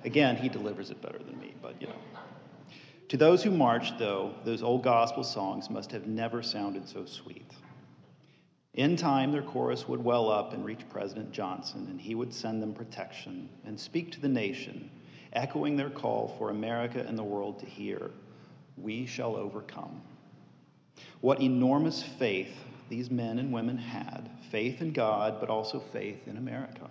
Again, he delivers it better than me, but you know. To those who marched, though, those old gospel songs must have never sounded so sweet. In time, their chorus would well up and reach President Johnson, and he would send them protection and speak to the nation, echoing their call for America and the world to hear, "We shall overcome." What enormous faith these men and women had, faith in God, but also faith in America.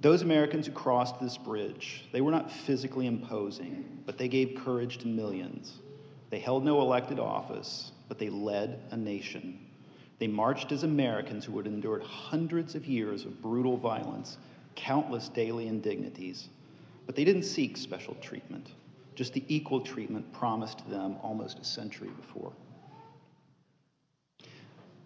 Those Americans who crossed this bridge, they were not physically imposing, but they gave courage to millions. They held no elected office, but they led a nation. They marched as Americans who had endured hundreds of years of brutal violence, countless daily indignities, but they didn't seek special treatment, just the equal treatment promised to them almost a century before.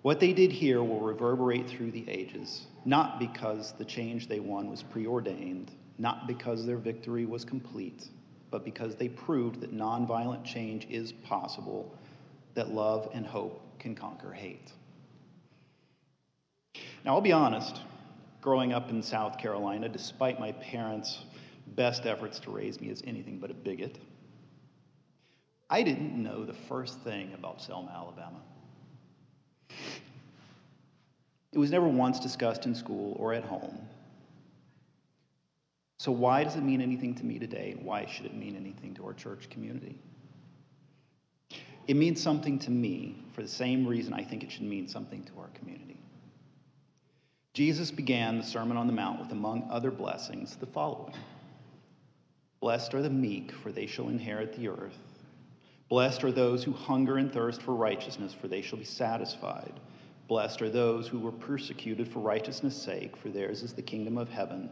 What they did here will reverberate through the ages, not because the change they won was preordained, not because their victory was complete, but because they proved that nonviolent change is possible, that love and hope can conquer hate. Now, I'll be honest. Growing up in South Carolina, despite my parents' best efforts to raise me as anything but a bigot, I didn't know the first thing about Selma, Alabama. It was never once discussed in school or at home. So why does it mean anything to me today? Why should it mean anything to our church community? It means something to me for the same reason I think it should mean something to our community. Jesus began the Sermon on the Mount with, among other blessings, the following. Blessed are the meek, for they shall inherit the earth. Blessed are those who hunger and thirst for righteousness, for they shall be satisfied. Blessed are those who were persecuted for righteousness' sake, for theirs is the kingdom of heaven.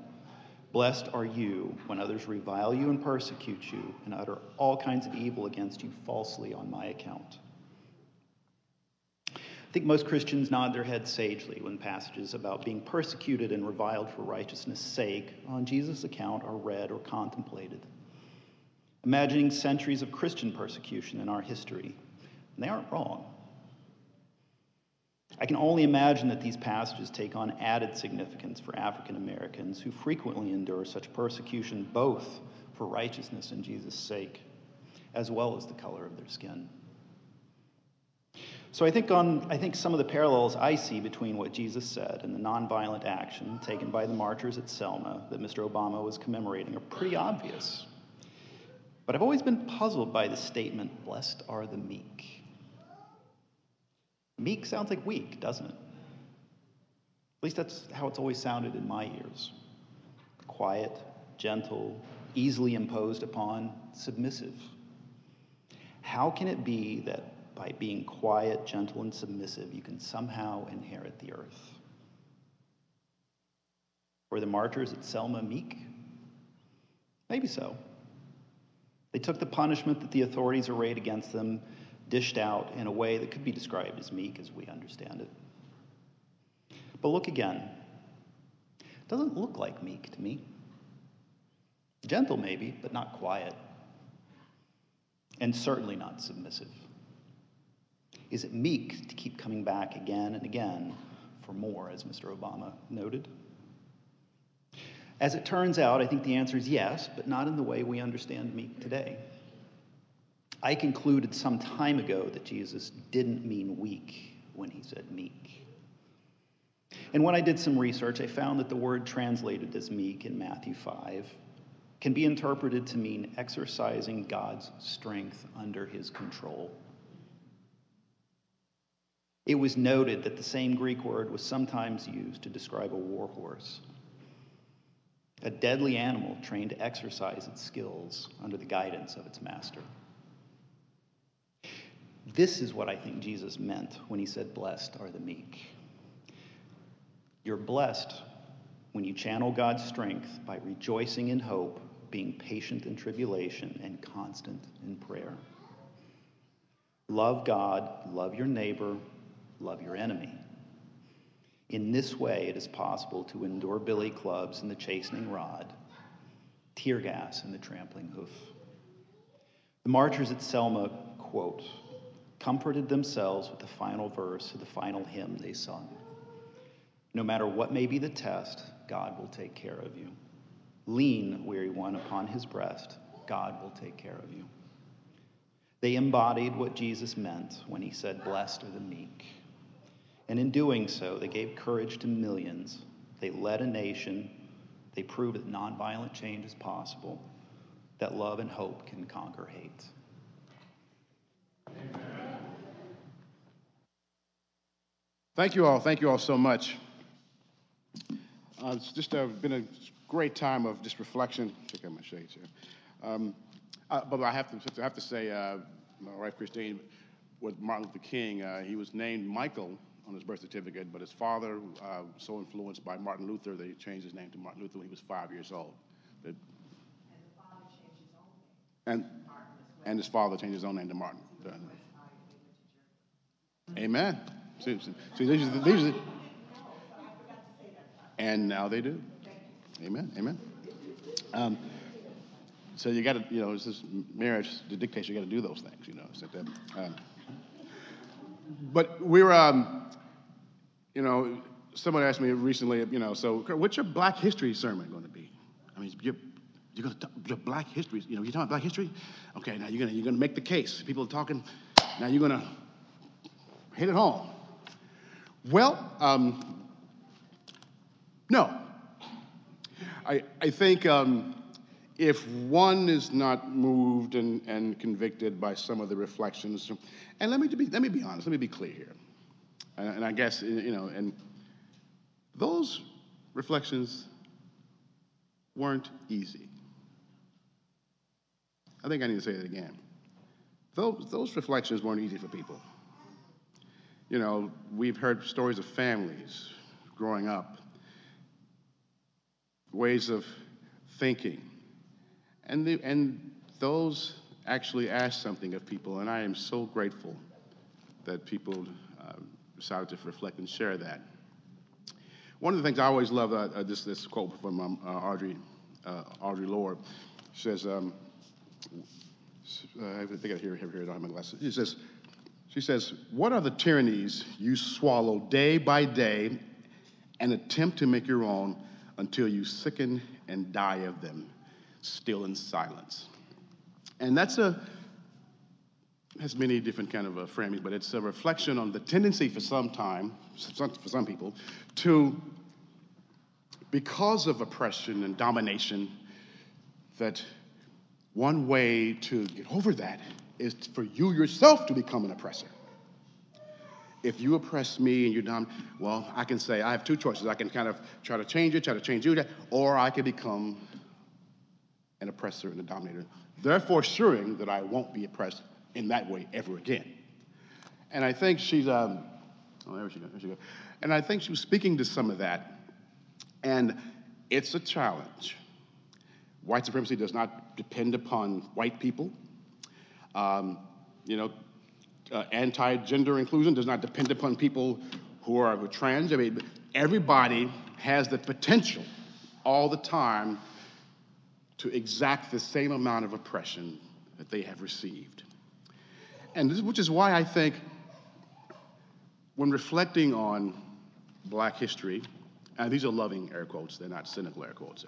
Blessed are you when others revile you and persecute you and utter all kinds of evil against you falsely on my account. I think most Christians nod their heads sagely when passages about being persecuted and reviled for righteousness' sake on Jesus' account are read or contemplated, imagining centuries of Christian persecution in our history. And they aren't wrong. I can only imagine that these passages take on added significance for African Americans who frequently endure such persecution both for righteousness and Jesus' sake, as well as the color of their skin. So I think some of the parallels I see between what Jesus said and the nonviolent action taken by the marchers at Selma that Mr. Obama was commemorating are pretty obvious. But I've always been puzzled by the statement, blessed are the meek. Meek sounds like weak, doesn't it? At least that's how it's always sounded in my ears. Quiet, gentle, easily imposed upon, submissive. How can it be that by being quiet, gentle, and submissive, you can somehow inherit the earth? Were the martyrs at Selma meek? Maybe so. They took the punishment that the authorities arrayed against them, dished out in a way that could be described as meek as we understand it. But look again. It doesn't look like meek to me. Gentle maybe, but not quiet. And certainly not submissive. Is it meek to keep coming back again and again for more, as Mr. Obama noted? As it turns out, I think the answer is yes, but not in the way we understand meek today. I concluded some time ago that Jesus didn't mean weak when he said meek. And when I did some research, I found that the word translated as meek in Matthew 5 can be interpreted to mean exercising God's strength under his control. It was noted that the same Greek word was sometimes used to describe a war horse, a deadly animal trained to exercise its skills under the guidance of its master. This is what I think Jesus meant when he said, blessed are the meek. You're blessed when you channel God's strength by rejoicing in hope, being patient in tribulation, and constant in prayer. Love God, love your neighbor, love your enemy. In this way, it is possible to endure billy clubs and the chastening rod, tear gas and the trampling hoof. The marchers at Selma, quote, comforted themselves with the final verse of the final hymn they sung. No matter what may be the test, God will take care of you. Lean, weary one, upon his breast. God will take care of you. They embodied what Jesus meant when he said, blessed are the meek. And in doing so, they gave courage to millions. They led a nation. They proved that nonviolent change is possible, that love and hope can conquer hate. Amen. Thank you all. Thank you all so much. It's just been a great time of just reflection. Check out my shades here. But I have to say, my wife Christine, with Martin Luther King, he was named Michael on his birth certificate, but his father was so influenced by Martin Luther that he changed his name to Martin Luther when he was 5 years old. And the father changed his own name. And his father changed his own name to Martin. Amen. See, these are and now they do. Amen. Amen. So you got to, you know, it's this marriage to dictate. You got to do those things, you know. It's like that. But we're, you know, someone asked me recently, you know, so what's your Black History sermon going to be? I mean, you're going to talk Black History. You know, you're talking Black History. Okay, now you're gonna make the case. People are talking. Now you're gonna hit it home. Well, no. I think if one is not moved and convicted by some of the reflections, and let me be honest, let me be clear here, and I guess, you know, and those reflections weren't easy. I think I need to say that again. Those reflections weren't easy for people. You know, we've heard stories of families growing up, ways of thinking, and those actually ask something of people, and I am so grateful that people decided to reflect and share that. One of the things I always love, this quote from Audrey Lord, she says, I think I hear it on my glasses. She says, what are the tyrannies you swallow day by day and attempt to make your own until you sicken and die of them, still in silence? And has many different kind of framing, but it's a reflection on the tendency for some people, to, because of oppression and domination, that one way to get over that is for you yourself to become an oppressor. If you oppress me and you're dumb, well, I can say I have two choices. I can kind of try to change you, or I can become an oppressor and a dominator, therefore assuring that I won't be oppressed in that way ever again. And I think she's, there she goes. And I think she was speaking to some of that, and it's a challenge. White supremacy does not depend upon white people. You know, anti-gender inclusion does not depend upon people who are trans. I mean, everybody has the potential all the time to exact the same amount of oppression that they have received. And this, which is why I think when reflecting on Black history, and these are loving air quotes, they're not cynical air quotes,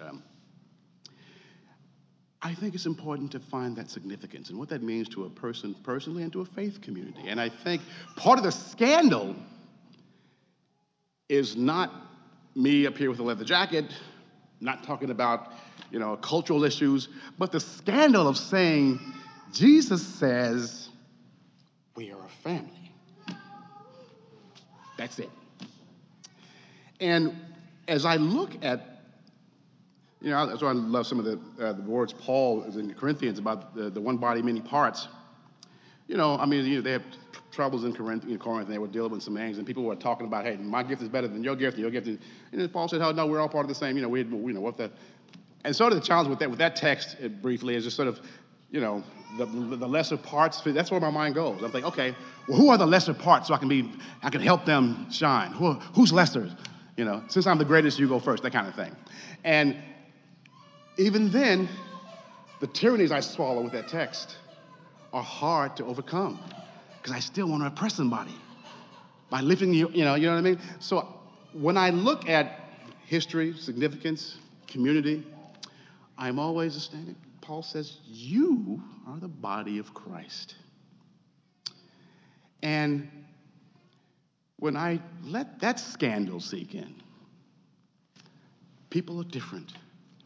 I think it's important to find that significance and what that means to a person personally and to a faith community. And I think part of the scandal is not me up here with a leather jacket, not talking about, you know, cultural issues, but the scandal of saying, Jesus says, we are a family. That's it. And as I look at, you know, that's why I love some of the words Paul is in the Corinthians about the one body, many parts. You know, I mean, you know, they have troubles in Corinth, and they were dealing with some things, and people were talking about, hey, my gift is better than your gift, and your gift is... And then Paul said, oh, no, we're all part of the same, you know, what the... And sort of the challenge with that text, briefly, is just sort of, you know, the lesser parts. That's where my mind goes. I'm like, okay, well, who are the lesser parts so I can help them shine? Who's lesser? You know, since I'm the greatest, you go first, that kind of thing. And Even then, the tyrannies I swallow with that text are hard to overcome because I still want to oppress somebody by lifting you know what I mean? So when I look at history, significance, community, I'm always astounded. Paul says, you are the body of Christ. And when I let that scandal sink in, people are different.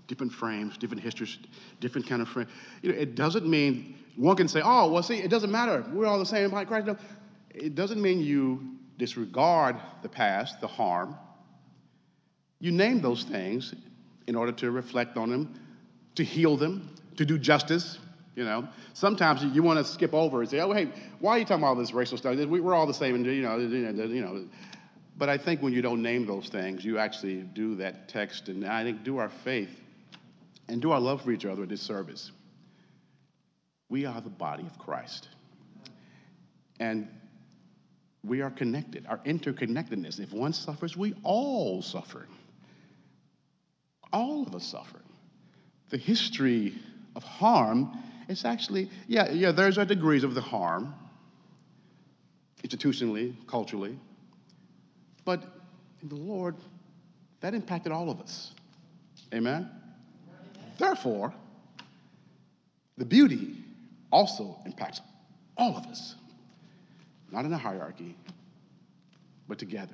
Different frames, different histories, different kind of frame. You know, it doesn't mean, one can say, oh, well, see, it doesn't matter. We're all the same by Christ. No, it doesn't mean you disregard the past, the harm. You name those things in order to reflect on them, to heal them, to do justice, you know. Sometimes you want to skip over and say, oh, hey, why are you talking about all this racial stuff? We're all the same, and you know. But I think when you don't name those things, you actually do that text, and I think do our faith and do our love for each other a disservice. We are the body of Christ. And we are connected, our interconnectedness. If one suffers, we all suffer. All of us suffer. The history of harm is actually, yeah, there's our degrees of the harm, institutionally, culturally. But in the Lord, that impacted all of us. Amen? Therefore, the beauty also impacts all of us, not in a hierarchy, but together.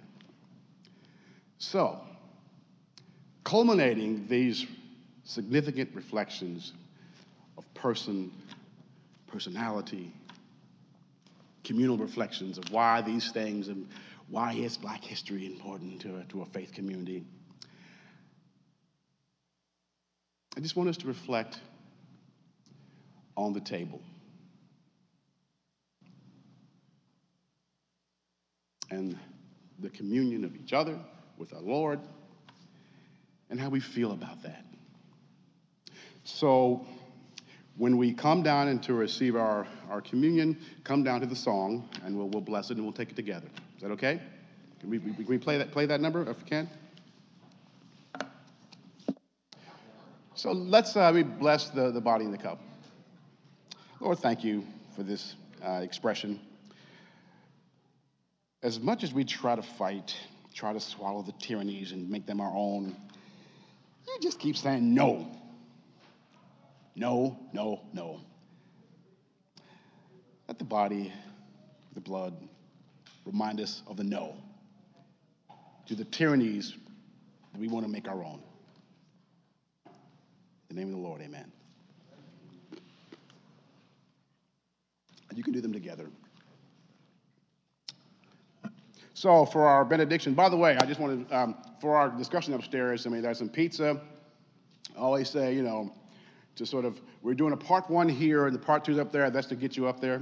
So, culminating these significant reflections of personality, communal reflections of why these things and why is Black history important to a faith community, I just want us to reflect on the table and the communion of each other with our Lord and how we feel about that. So when we come down and to receive our communion, come down to the song and we'll bless it and we'll take it together. Is that okay? Can we play that number if we can? So let's we bless the body and the cup. Lord, thank you for this expression. As much as we try to fight, try to swallow the tyrannies and make them our own, you just keep saying no. No, no, no. Let the body, the blood, remind us of the no to the tyrannies that we want to make our own. In the name of the Lord, amen. And you can do them together. So for our benediction, by the way, I just wanted, for our discussion upstairs, I mean, there's some pizza. I always say, you know, to sort of, we're doing a part one here and the part two's up there. That's to get you up there.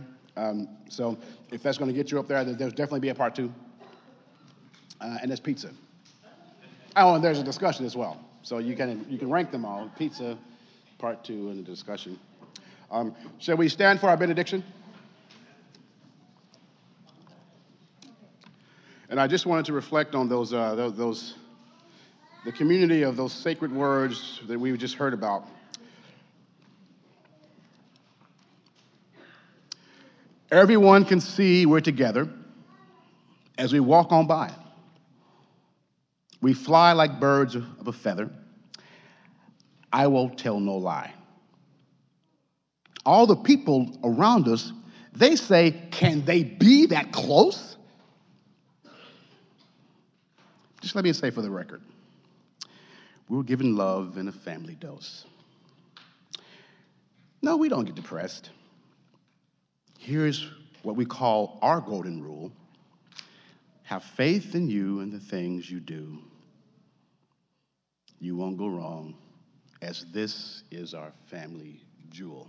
So if that's going to get you up there, there'll definitely be a part two. And there's pizza. Oh, and there's a discussion as well. So you can rank them all, pizza, part two, and the discussion. Shall we stand for our benediction? And I just wanted to reflect on those the community of those sacred words that we just heard about. Everyone can see we're together as we walk on by. We fly like birds of a feather. I won't tell no lie. All the people around us, they say, can they be that close? Just let me say for the record, we were given love in a family dose. No, we don't get depressed. Here's what we call our golden rule. Have faith in you and the things you do. You won't go wrong, as this is our family jewel.